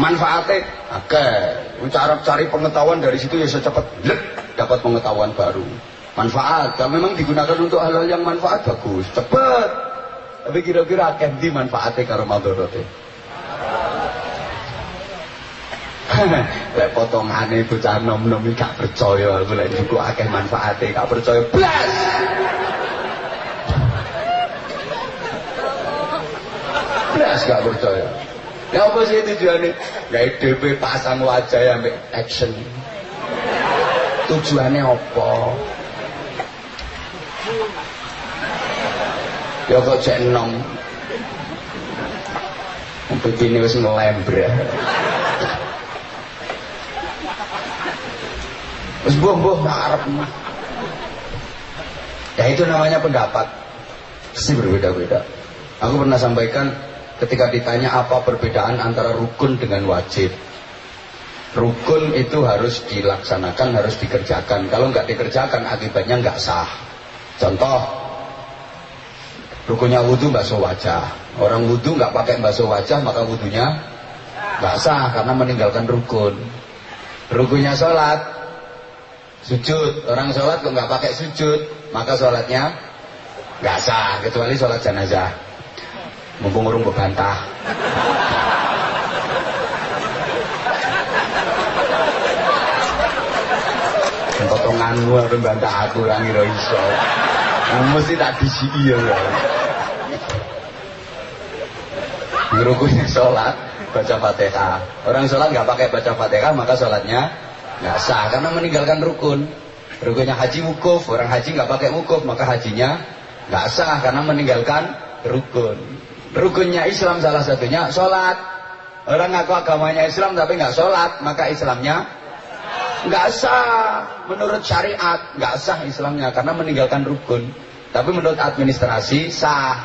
Manfaatnya, oke, cara cari pengetahuan dari situ ya secepat lep, dapat pengetahuan baru. Manfaat, kalau memang digunakan untuk hal-hal yang manfaat bagus, cepat. Tapi kira-kira akan di manfaatnya karo madorote. Lek potongane bocah nom-nom iki gak percaya, lek iku akeh manfaate, gak percaya blas. Blas gak percaya. Ya apa sih tujuannya? Gak D P pasang wajah ambek action. Tujuannya apa? Ya kok jenong. Begini wis ngelembrah. Wis boh-boh arep. Ya itu namanya pendapat. Pasti berbeda-beda. Aku pernah sampaikan ketika ditanya apa perbedaan antara rukun dengan wajib. Rukun itu harus dilaksanakan, harus dikerjakan. Kalau nggak dikerjakan, akibatnya nggak sah. Contoh, rukunnya wudhu basuh wajah. Orang wudhu nggak pakai basuh wajah, maka wudhunya nggak sah karena meninggalkan rukun. Rukunnya sholat, sujud. Orang sholat kok nggak pakai sujud, maka sholatnya nggak sah, kecuali sholat jenazah. Mumpung urung bebantah. Potonganmu harus bantah aku orang kira iso. Mesti tak disiki ya. Rukunnya sholat, baca Fatihah. Orang sholat nggak pakai baca Fatihah, maka sholatnya nggak sah karena meninggalkan rukun. Rukunnya haji wukuf, orang haji nggak pakai wukuf, maka hajinya nggak sah karena meninggalkan rukun. Rukunnya Islam salah satunya sholat. Orang ngaku agamanya Islam tapi nggak sholat, maka Islamnya nggak sah. Menurut syariat nggak sah Islamnya karena meninggalkan rukun. Tapi menurut administrasi sah.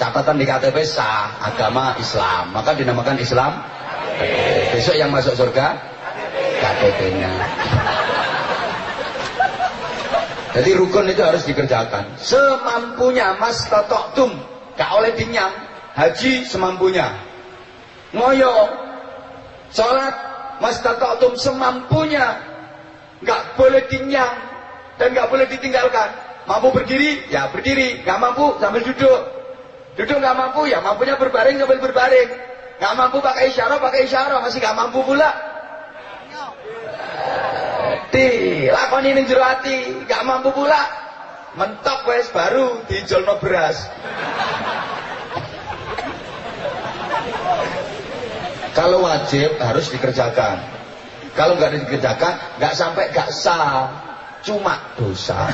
Catatan di K T P sah. Agama Islam, maka dinamakan Islam. Besok yang masuk surga K T P-nya. Jadi rukun itu harus dikerjakan semampunya. Mas totoktum gak oleh dinyam. Haji semampunya, ngoyo. Sholat mas totoktum semampunya, gak boleh dinyam dan gak boleh ditinggalkan. Mampu berdiri ya berdiri, gak mampu sambil duduk. Duduk gak mampu ya mampunya berbaring sambil berbaring. Gak mampu pakai isyarah pakai isyarah. Masih gak mampu pula ti lakoni ning jero ati. Gak mampu pula mentok wes baru diinjolno beras. Kalau wajib harus dikerjakan. Kalau nggak dikerjakan, nggak sampai nggak sah, cuma dosa.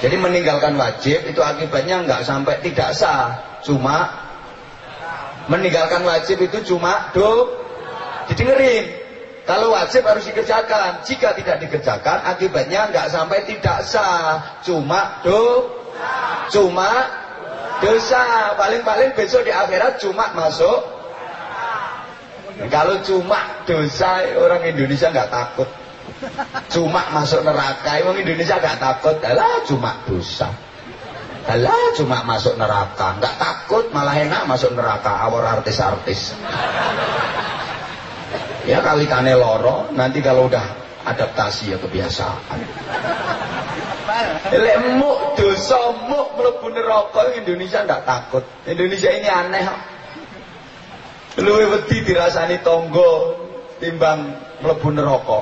Jadi meninggalkan wajib itu akibatnya nggak sampai tidak sah, cuma meninggalkan wajib itu cuma do. Didengerin. Kalau wajib harus dikerjakan. Jika tidak dikerjakan, akibatnya nggak sampai tidak sah, cuma do, cuma dosa. Paling-paling besok di akhirat cuma masuk. Kalau cuma dosa, orang Indonesia nggak takut. Cuma masuk neraka, orang Indonesia nggak takut. Alah, cuma dosa. Alah, cuma masuk neraka. Nggak takut, malah enak masuk neraka. Awor artis-artis. Ya kali kane loro, nanti kalau udah adaptasi ya kebiasaan. Lek muk dosa muk mlebu neraka, Indonesia ndak takut. Indonesia ini aneh. Luwih wedi dirasani tangga timbang mlebu neraka.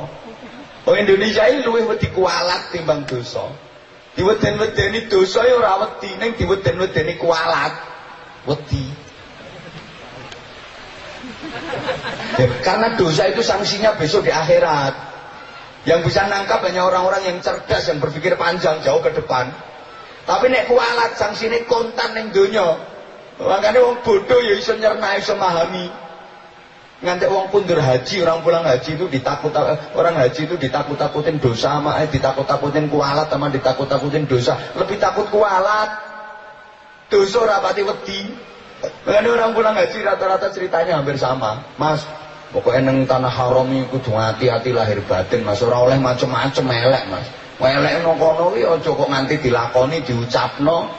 Wong Indonesia ini luwih wedi kualat timbang dosa. Diweden-wedeni dosa ya ora wedi, ning diweden-wedeni kualat. Wedi. Karena dosa itu sanksinya besok di akhirat. Yang bisa nangkap hanya orang-orang yang cerdas, yang berpikir panjang jauh ke depan. Tapi nek kualat sanksinya kontan yang dunia. Makanya orang bodoh ya bisa nyerna, bisa memahami. Ngantek orang pundur haji, orang pulang haji itu ditakut, orang haji itu ditakut-takutin dosa sama, eh, ditakut-takutin kualat sama ditakut-takutin dosa. Lebih takut kualat. Dosa rapati wedi. Makanya orang pulang haji rata-rata ceritanya hampir sama. Mas, pokoknya neng tanah haram itu kudu hati-hati lahir batin, mas. Ora oleh macem-macem elek, mas. Elek nang kono iki aja kok nganti dilakoni, diucapno,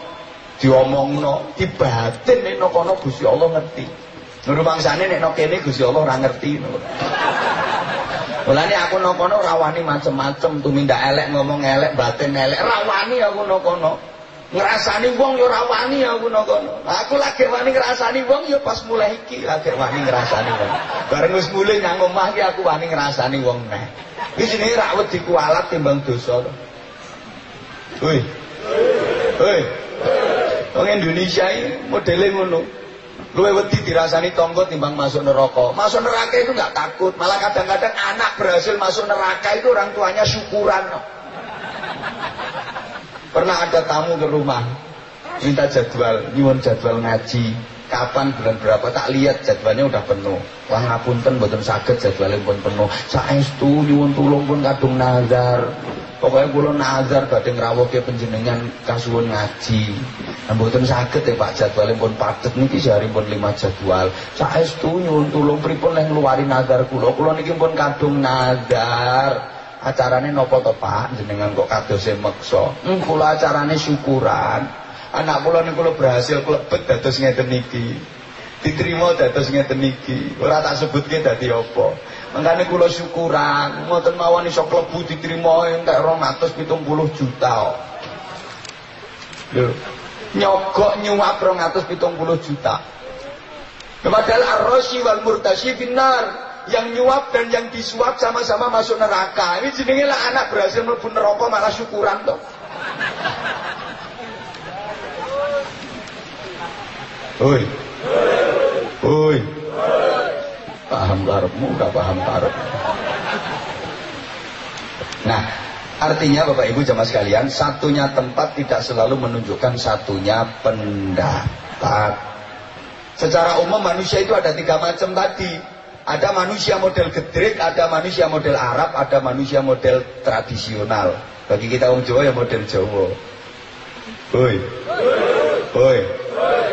diomongno. Di batin nek nang kono Gusti Allah ngerti. Nuru bangsane nek nang kene Gusti Allah ora ngerti. Mulane aku nang kono ora wani macem-macem, tumindak elek, ngomong elek, batin elek, ora wani aku nang kono. Ngerasani wong yo ora wani aku ngono. Aku lagi wani ngrasani wong yo pas mulai iki lagi wani ngrasani wong. Bareng wis mulih nang omah iki aku wani ngrasani wong neh. Iki jenenge ra wedi kualat timbang dosa. Woi. Woi. Wong Indonesia iki modele ngono. Luwe wedi dirasani tangga timbang masuk neraka. Masuk neraka itu enggak takut, malah kadang-kadang anak berhasil masuk neraka itu orang tuanya syukuran. Pernah ada tamu ke rumah, minta jadwal, nyuwun jadwal ngaji, kapan bulan berapa, tak lihat jadwalnya udah penuh. Wah ngapunten mboten saged jadwalnya pun penuh. Saestu nyuwun tulung pun kadung nazar. Pokoknya kula nazar badhe ngrawuhke panjenengan kasuwun ngaji. Mboten saged ya Pak, jadwalnya pun padet niki sehari pun lima jadwal. Saestu nyuwun tulung pripun leh ngluwari nazar kula. Kula niki pun kadung nazar. Acarane nopo to Pak, jenengan kok kadose meksa. Hmm, kula acarane syukuran. Anak kula niku kula berhasil klebet dados ngeten niki. Diterima dados ngeten niki. Ora tak sebutke dadi apa. Mangkane kula syukuran, ngoten mawon iso klebu diterima entek dua ratus tujuh puluh juta. Lho, nyogok nyuwap dua ratus tujuh puluh juta. Kepadal ar-rasyi wal murtasyi finnar. Yang nyuap dan yang disuap sama-sama masuk neraka. Ini jenenge lah anak berhasil mlebu neraka malah syukuran toh. Oi. Oi. Paham karepmu, enggak paham karep. Nah, artinya Bapak Ibu jamaah sekalian, satunya tempat tidak selalu menunjukkan satunya pendapat. Secara umum manusia itu ada tiga macam tadi. Ada manusia model gedrik, ada manusia model Arab, ada manusia model tradisional. Bagi kita orang Jawa ya model Jawa. Oi. Oi.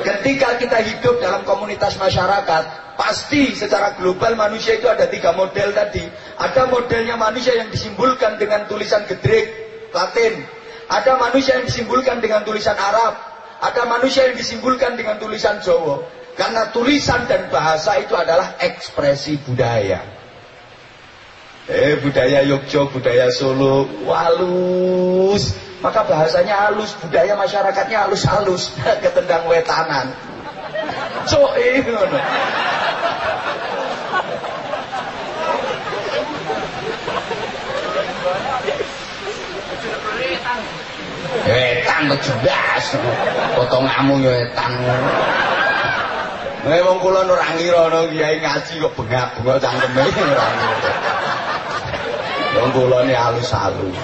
Ketika kita hidup dalam komunitas masyarakat, pasti secara global manusia itu ada tiga model tadi. Ada modelnya manusia yang disimbolkan dengan tulisan gedrik, Latin. Ada manusia yang disimbolkan dengan tulisan Arab. Ada manusia yang disimbolkan dengan tulisan Jawa. Karena tulisan dan bahasa itu adalah ekspresi budaya. Eh, budaya Yogyo, budaya Solo, halus. Maka bahasanya halus, budaya masyarakatnya halus-halus. Ketendang wetanan. Cok, eh. Eh. tambah jelas potong amu ya etan nek wong kula ora ngira ana kiai ngaji kok bengak-bengok cangkeme ora ngira wong kula ne halus-halus.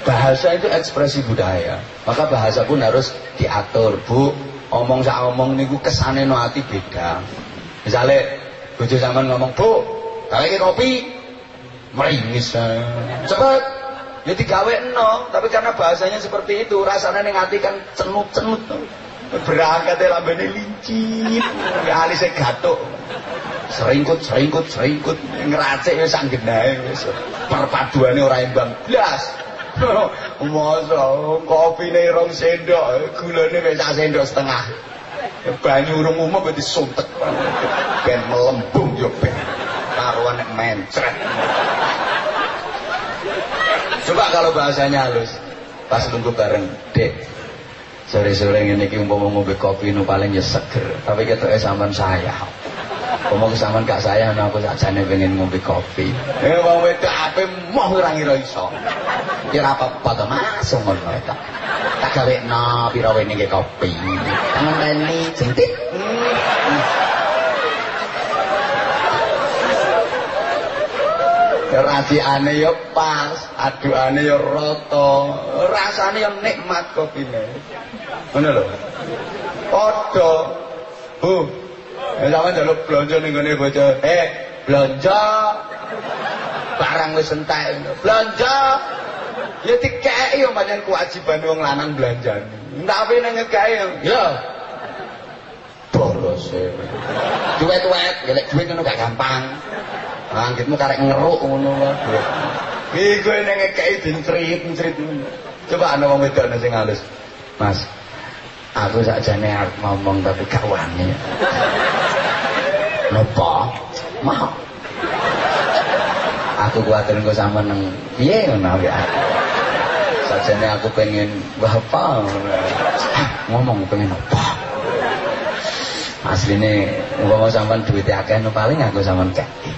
Bahasa itu ekspresi budaya, maka bahasa pun harus diatur. Bu, omong sak omong niku kesane no ati beda. Misale bojo sampean ngomong, "Bu, gawe kopi." Meringis. Cepet. Ya digawe eno, tapi karena bahasanya seperti itu, rasanya ning ati kan cenut-cenut. Berangkate lambene licin, alise gathuk. Seringkut, seringkut, seringkut ngeracik wis sak genahe wis. Perpaduane ora imbang blas. Masa kopi ini rong sendok, gula ini bisa sendok setengah, banyu urung umum berarti suntek ben melembung ya ben taruhan yang mencret. Coba kalau bahasanya halus pas tunggu bareng, dek sore-sore ini umpama ngombe kopi ini paling ya seger, tapi ketoknya sampean saya ngomong sampean gak saya aku sajane pengen ngombe kopi ya wong wedok ape moh ora ngira iso ya ora apa-apa to Mas ngono ta tak gawekno pira wene iki kopi ngenteni jentik ya radiane ya pas adukane ya rata rasane ya nikmat kopine ngono lho padha bu. Sampeyan njaluk blonjo ning ngene bojo. Eh, blonjo. Barang wis entek. Blonjo. Ya dikeki yo pancen kewajiban wong lanang blanjani. Tapi nek ngekeki yo borose. Duwet-duwet, golek duit ngono gak gampang. Langitmu karek ngeruk ngono wae. Iki kowe nek ngekeki dincrit-ncrit. Coba ana wong wedok sing halus. Mas, aku sakjane arep ngomong tapi gak wani. Napa? Mau. Aku kuwatir engko sampean nang piye ngono ya. Sakjane aku pengen apa? Ngomong pengen apa? Asline umpama sampean duwite akeh no paling aku sampean keki.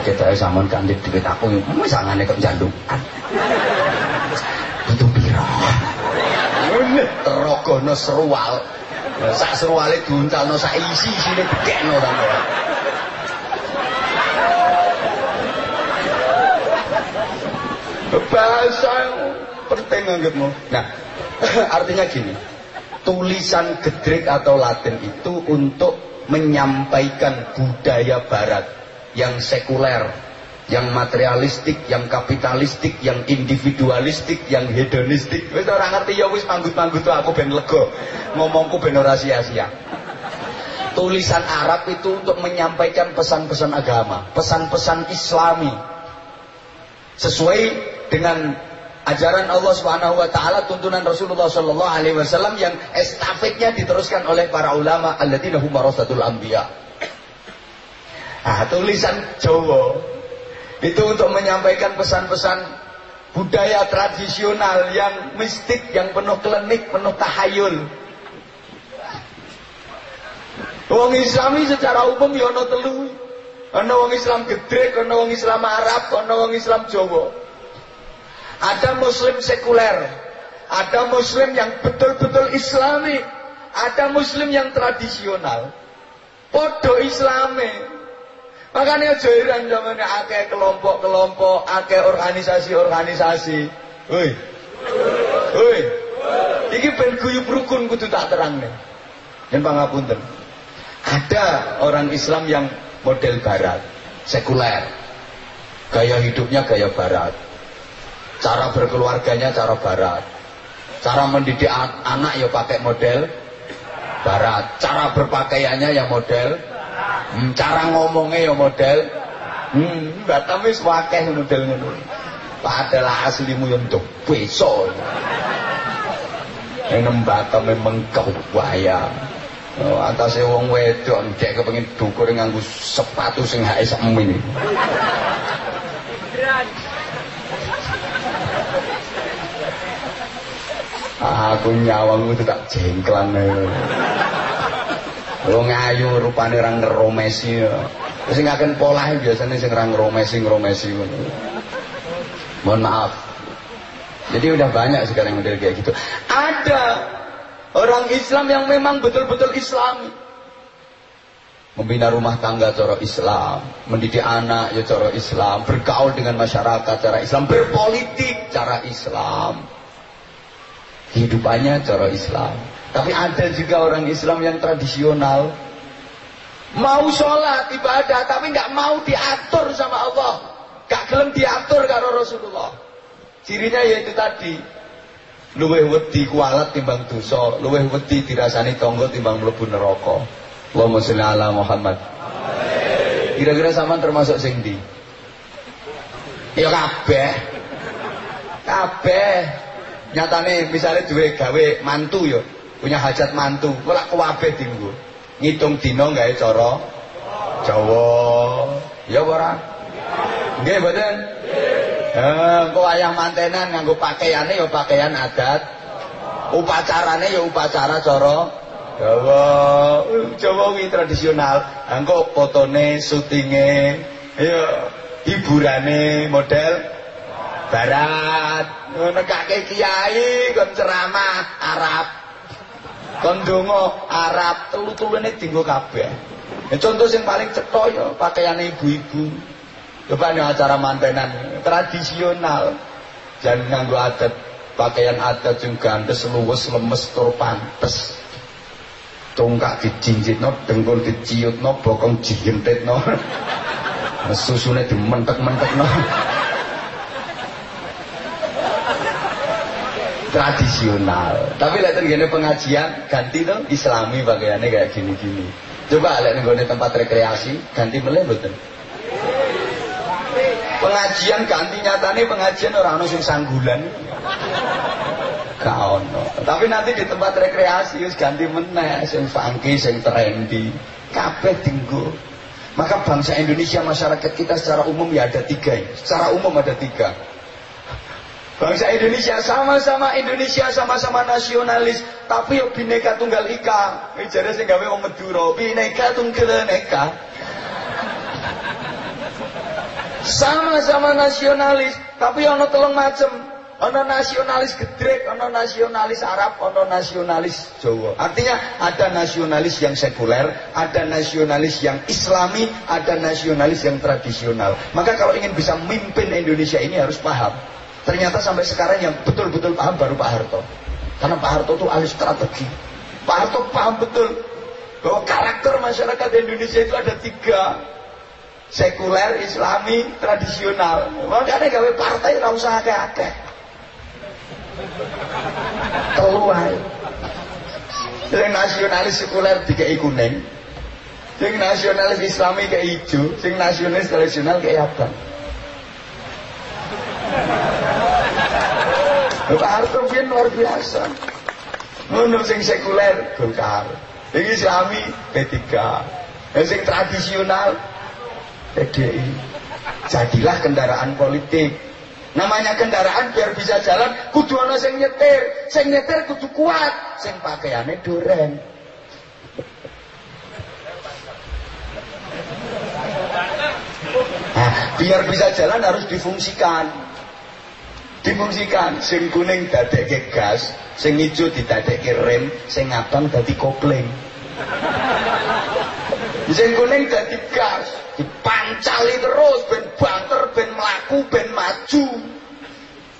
Oke ta sampean kanthi duwit aku wis sangane kok jandukan. Butuh pira? Terogono serual sak seruale diuntalno sak isi isine gedekno sampe bahasa penting anggapmu. Nah artinya gini, tulisan Gedrik atau Latin itu untuk menyampaikan budaya barat yang sekuler, yang materialistik, yang kapitalistik, yang individualistik, yang hedonistik. Wis ora ngerti ya wis manggut-manggut aku ben lega. Ngomongku ben ora sia-sia. Tulisan Arab itu untuk menyampaikan pesan-pesan agama, pesan-pesan Islami. Sesuai dengan ajaran Allah Subhanahu wa taala, tuntunan Rasulullah sallallahu alaihi wasallam yang estafetnya diteruskan oleh para ulama alladzina hum warasatul anbiya. Ah, tulisan Jawa itu untuk menyampaikan pesan-pesan budaya tradisional yang mistik, yang penuh klinik, penuh tahayul. Wong Islami secara umum ya ana telu. Ana wong Islam Gedrek, ana wong Islam Arab, ana wong Islam Jawa. Ada muslim sekuler, ada muslim yang betul-betul Islami, ada muslim yang tradisional. Podo Islame. Makanya jairan zaman akeh kelompok-kelompok, akeh organisasi-organisasi. Hoi, hoi, ini ben guyub rukun kudu tak terang nih. Dan pangapunten, ada orang Islam yang model Barat, sekuler, gaya hidupnya gaya Barat, cara berkeluarganya cara Barat, cara mendidik anak ya pakai model Barat, cara berpakaiannya ya model. Hmm, cara ngomongnya ya model hmm, batam wis wakeh model ngono. Padahal aslimu yo nduk beso. Enem batame mengkau waya. Oh, atase wong wedok ndek kepengin dukur nganggo sepatu sing hake semene. Aku nyawangku tak jengklan. Lo ngayu rupane orang ngeromesi ya. Terus ngaken polah biasanya sing orang ngeromesi ngeromesi. Mohon maaf, Jadi udah banyak sekarang model kayak gitu. Ada orang Islam yang memang betul-betul Islami, membina rumah tangga cara Islam, mendidik anak ya cara Islam, bergaul dengan masyarakat cara Islam, berpolitik cara Islam, kehidupannya cara Islam. Tapi ada juga orang Islam yang tradisional, mau sholat ibadah tapi nggak mau diatur sama Allah, gak gelem diatur karo Rasulullah. Cirinya yaitu tadi, luweh wedi kualat timbang dosa, luweh wedi dirasani tangga timbang mlebu neraka. Allahumma sholli ala Muhammad. Kira-kira sampean termasuk sing ndi? Ya kabeh. Kabeh. Nyatane misalnya duwe gawe mantu ya, punya hajat mantu, kok kabeh dienggo. Ngitung dina gawe cara Jawa. Ya ora? Nggih mboten? Nggih. Engko ayah mantenan nganggo pakaiane ya pakaian adat. Upacarane ya upacara cara Jawa. Jawa kuwi tradisional. Engko fotone, syutinge, ya hiburane model barat. Nekake kiai kon ceramah Arab. Kon donga Arab, telu-telune dienggo kabeh. Ya contoh sing paling cetha ya pakaiane ibu-ibu. Coba nih acara mantenan tradisional, jangan nganggo adat, pakaian adat juga gantes, luwes, lemes, tur pantes, tongkak dijinjitno, dengkul diciutno, bokong dihentetno, susune dimentek-mentekno. Tradisional. Tapi lihat gini pengajian ganti dong Islami pakaiannya kayak gini-gini. Coba lihat gini tempat rekreasi ganti melebutan. Pengajian ganti nyatane pengajian orang ana sing sanggulan. Gak ono. Tapi nanti di tempat rekreasi wis ganti meneh sing funky, sing trendy, kabeh dienggo. Maka bangsa Indonesia, masyarakat kita secara umum ya ada tiga. Secara umum ada tiga. Bangsa Indonesia sama-sama Indonesia, sama-sama nasionalis, tapi yo Bhinneka Tunggal Ika. Ijare sing gawe wong Madura, Bhinneka Tunggal Ika. Sama-sama nasionalis, tapi ono telung macem. Ono nasionalis gedrek, ono nasionalis Arab, ono nasionalis Jawa. Artinya ada nasionalis yang sekuler, ada nasionalis yang Islami, ada nasionalis yang tradisional. Maka kalau ingin bisa mimpin Indonesia ini harus paham. Ternyata sampai sekarang yang betul-betul paham baru Pak Harto. Karena Pak Harto itu ahli strategi. Pak Harto paham betul bahwa karakter masyarakat Indonesia itu ada tiga. Sekuler, Islami, tradisional. Makanya gawe partai ora usah akeh-akeh. Telu ae. Sing nasionalis sekuler dikei kuning. Sing nasionalis Islami kei ijo, sing nasionalis tradisional kei abang. Pak Harto pian luar biasa. Ngono sing sekuler Golkar. Sing Islami P tiga. Sing tradisional P D I. Jadilah kendaraan politik. Namanya kendaraan biar bisa jalan kudu ana sing nyetir, sing nyetir kudu kuat, sing pakaiane duren. Nah, biar bisa jalan harus difungsikan. Difungsikan, sing kuning dadekke gas, sing ijo didadekke rem, sing abang dadi kopling. Sing kuning dadi gas, dipancali terus ben banter, ben melaku, ben maju.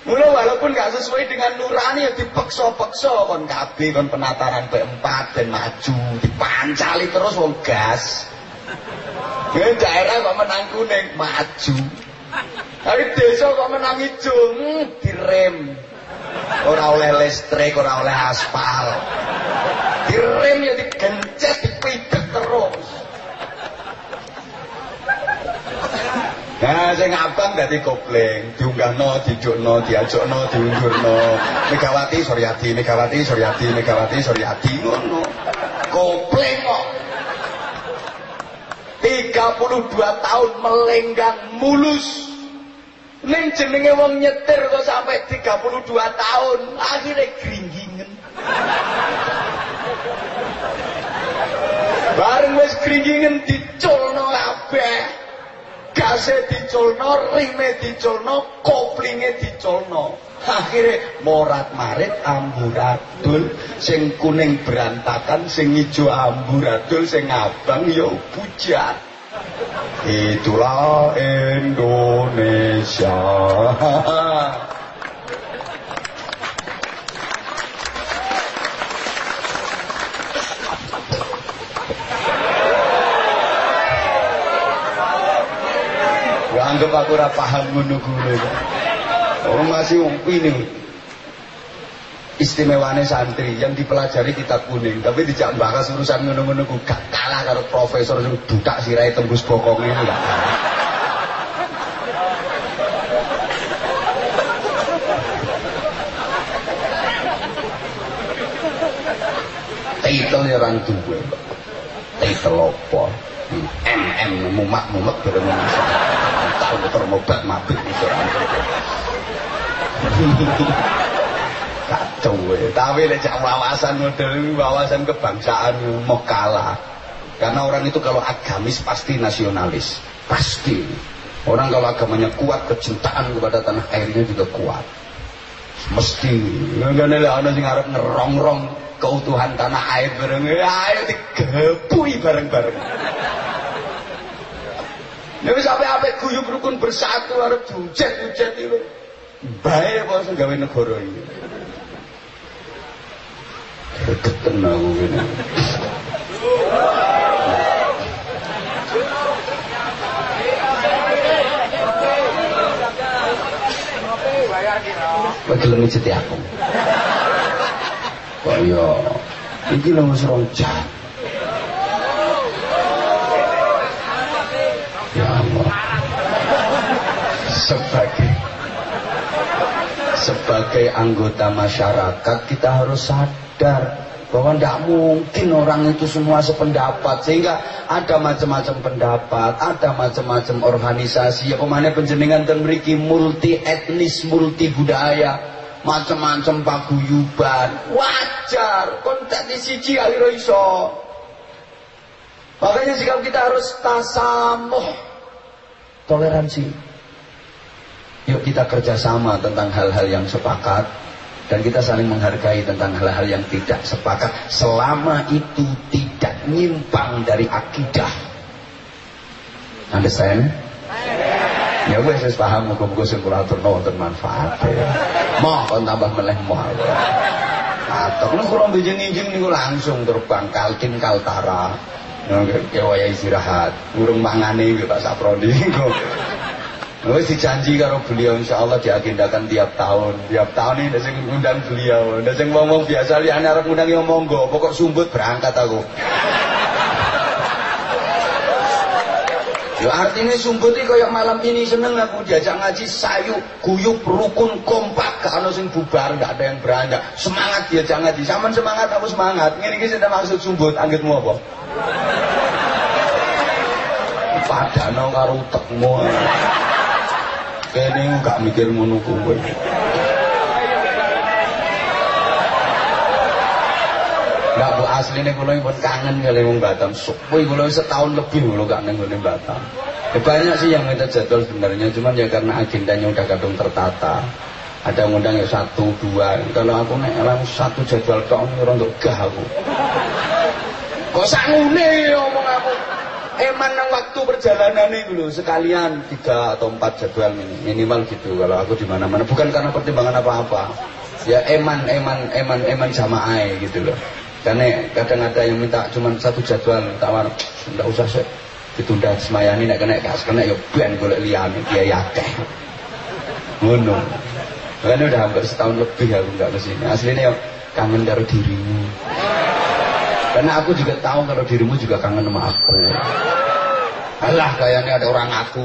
Mula walaupun gak sesuai dengan nurani ya dipeksa-peksa kon kabeh kon penataran P empat ben maju, dipancali terus wong gas. Ya daerah kok menang kuning maju. Tapi desa kok menang ijo, hmm, direm. Ora oleh listrik, ora oleh aspal. Direm ya digencet, dipidek terus. Nah, sing abang dadi kopling, diunggahno, didukno, diajokno, diunjurno. Megawati Suryati, Megawati Suryati, Megawati Suryati ngono. Kopling kok. tiga puluh dua tahun melenggang mulus. Ning jenenge wong nyetir kok sampai tiga puluh dua tahun, akhire gringgingen. Bareng wis gringgingen diculno kabeh. Gas Berasnya diculno, rime diculno, koplingnya diculno. Akhirnya morat-marit amburadul, sing kuning berantakan, sing hijau amburadul, sing abang ya bujat. Itulah Indonesia. Anggap aku ora paham ngono kuwi. Wong masih umpi niku. Istimewane santri yang dipelajari kitab kuning, tapi dijak bahas urusan ngono-ngono ku gak kalah karo profesor sing budak sirahe tembus bokonge niku. Titel ya orang duwe. Titel apa? M M mumak-mumak bareng masalah. Tahu termobat mabit itu kacau ya, tapi lecak wawasan model wawasan kebangsaan mau kalah, karena orang itu kalau agamis pasti nasionalis, pasti orang kalau agamanya kuat, kecintaan kepada tanah airnya juga kuat mesti, nggak ada orang yang harap ngerongrong keutuhan tanah air bareng, ayo digepui bareng-bareng. Tapi sampai-sampai guyub rukun bersatu harus bujet-bujet itu baik kalau saya gawe negara ini regetan aku ini bagaimana jadi aku oh iya ini lah mas Ronjan sebagai sebagai anggota masyarakat kita harus sadar bahwa tidak mungkin orang itu semua sependapat, sehingga ada macam-macam pendapat, ada macam-macam organisasi. Ya kemana penjenengan dan mriki multi etnis, multi budaya, macam-macam paguyuban, wajar kontak di siji aliro iso. Makanya sikap kita harus tasamuh, toleransi. Yuk kita kerjasama tentang hal-hal yang sepakat, dan kita saling menghargai tentang hal-hal yang tidak sepakat, selama itu tidak nyimpang dari akidah. Understand? Ya gue harus paham, muka-muka singkulatur nonton manfaat ya. Mau kan tambah meleh mau atau lu kurang bijing-bijing nih langsung terbang kalkin kaltara kewaya istirahat burung mangane gitu Pak Saprodi wis dijanji karo beliau insyaallah diagendakan tiap tahun. Tiap tahun ini sing ngundang beliau. Ndak sing ngomong biasa liyane arep ngundang yo monggo, pokok sumbut berangkat aku. Yo artine sumbut iki koyo malam ini seneng aku diajak ngaji sayu, guyub rukun kompak, gak ono sing bubar, gak ada yang beranjak. Semangat diajak ngaji. Saman semangat aku semangat. Ngene iki sing maksud sumbut, anggitmu apa? Padano karo utekmu. Kene aku gak mikir ngono kuwi. Lah bu asline kula pun kangen kali wong Batam. Kuwi kula setahun lebih lho gak nang ngene Batam. Ya banyak sih yang minta jadwal sebenarnya, cuman ya karena agendanya udah kadung tertata. Ada ngundang ya satu, dua. Kalau aku nek langsung satu jadwal tok ora nduk gah aku. Kok sakune omong aku. Emang nang waktu perjalanan ini dulu sekalian tiga atau empat jadwal minimal gitu kalau aku di mana-mana, bukan karena pertimbangan apa-apa ya, eman eman eman eman jamaah gitu loh. Karena kadang ada yang minta cuma satu jadwal, tawar nggak usah sih ditunda semayani nak kena kas kena yo ben golek liyane kiai akeh ngono. Kan udah hampir setahun lebih aku nggak kesini, aslinya yo kangen karo dirimu. Karena aku juga tahu kalau dirimu juga kangen sama aku. Alah kayaknya ada orang aku.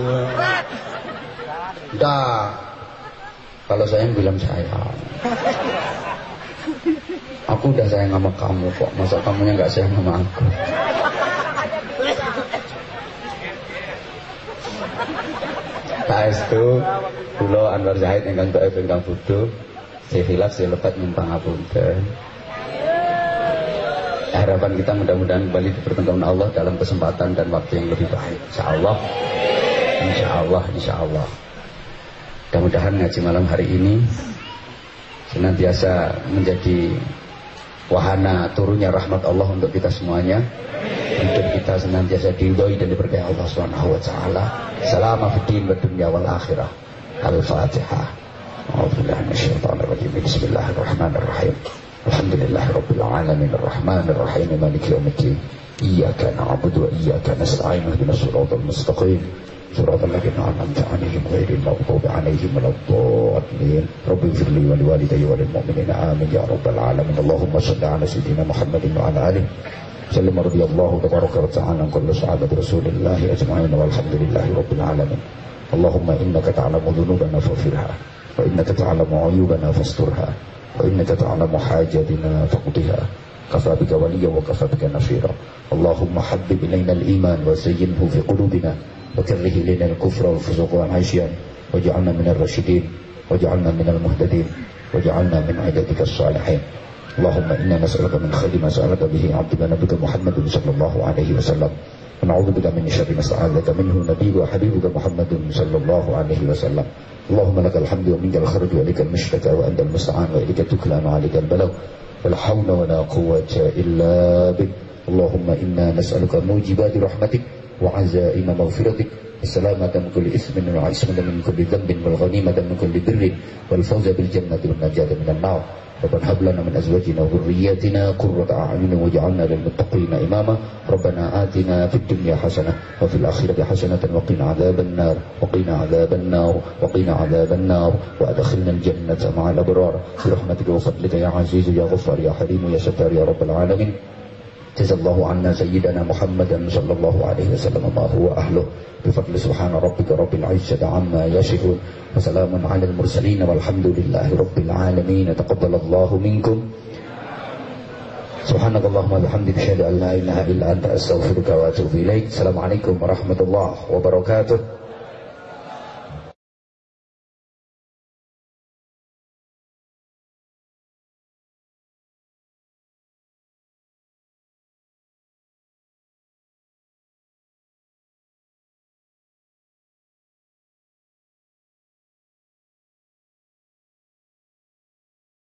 Dah. Kalau saya bilang sayang. Aku udah sayang sama kamu kok. Masa kamunya nggak sayang sama aku? Tais tu, dulu Anwar Zahid yang kan tak efekkan budu. Saya hilaf, saya lebat nyumpang abun ter. Harapan kita mudah-mudahan kembali dipertemukan Allah dalam kesempatan dan waktu yang lebih baik. Insyaallah. Insyaallah, insyaallah. Mudah-mudahan ngaji malam hari ini senantiasa menjadi wahana turunnya rahmat Allah untuk kita semuanya, untuk kita senantiasa diridhoi dan diberkahi Allah Subhanahu wa taala. Salama fid din wa dunya wal akhirah. Al-Fatihah. A'udzubillahi minasyaitonir rajim. Bismillahirrahmanirrahim. Alhamdulillahirabbil alamin arrahmanir rahim maliki yaumiddin. Iyyaka na'budu wa iyyaka nasta'in ihdinas siratal mustaqim. صراط الذين أنعمت عليهم غير المغضوب عليهم ولا الضالين رب اغفر لي ولوالدي وللمؤمنين آمين يا رب العالمين اللهم صل على سيدنا محمد وعلى آله وسلم رضي الله تبارك وتعالى عن كل صحابة رسول الله أجمعين والحمد لله رب العالمين اللهم إنك تعلم ذنوبنا فاغفرها وإنك تعلم عيوبنا فاسترها وإنك تعلم حاجتنا فاقضها كفى بك وليا وكفى بك نصيرا اللهم حبب إلينا الإيمان وزينه في قلوبنا وكره لنا الكفر والفسوق والعصيان واجعلنا من الراشدين واجعلنا من المهتدين واجعلنا من عبادك الصالحين اللهم إنا نسألك من خير ما سألك به عبدك ونبيك محمد صلى الله عليه وسلم ونعوذ بك من شر ما استعاذك منه نبيك وحبيبك محمد صلى الله عليه وسلم اللهم لك الحمد ومنك الخرج وإليك المشتكى وأنت المستعان وإليك تكلى وعليك البلاغ ولا حول ولا قوة إلا بك اللهم إنا نسألك موجبات رحمتك وعزائم مغفرتك السلامة من كل إثم والعصمة من كل ذنب والغنيمة من كل بر والفوز بالجنة والنجاة من النار ربنا هب لنا من أزواجنا وذرياتنا قرة أعين واجعلنا للمتقين إماما ربنا آتنا في الدنيا حسنة وفي الآخرة حسنة وقنا عذاب النار وقنا عذاب النار وقنا عذاب النار وأدخلنا الجنة مع الأبرار برحمتك وفضلك يا عزيز يا غفار يا حليم يا ستار يا رب العالمين جزا الله عنا سيدنا محمدا صلى الله عليه وسلم ما هو أهله بفضل سبحان ربك رب العزة عما يصفون وسلام على المرسلين والحمد لله رب العالمين تقبل الله منكم سبحانك اللهم وبحمدك أشهد أن لا إله إلا أنت أستغفرك وأتوب إليك السلام عليكم ورحمة الله وبركاته.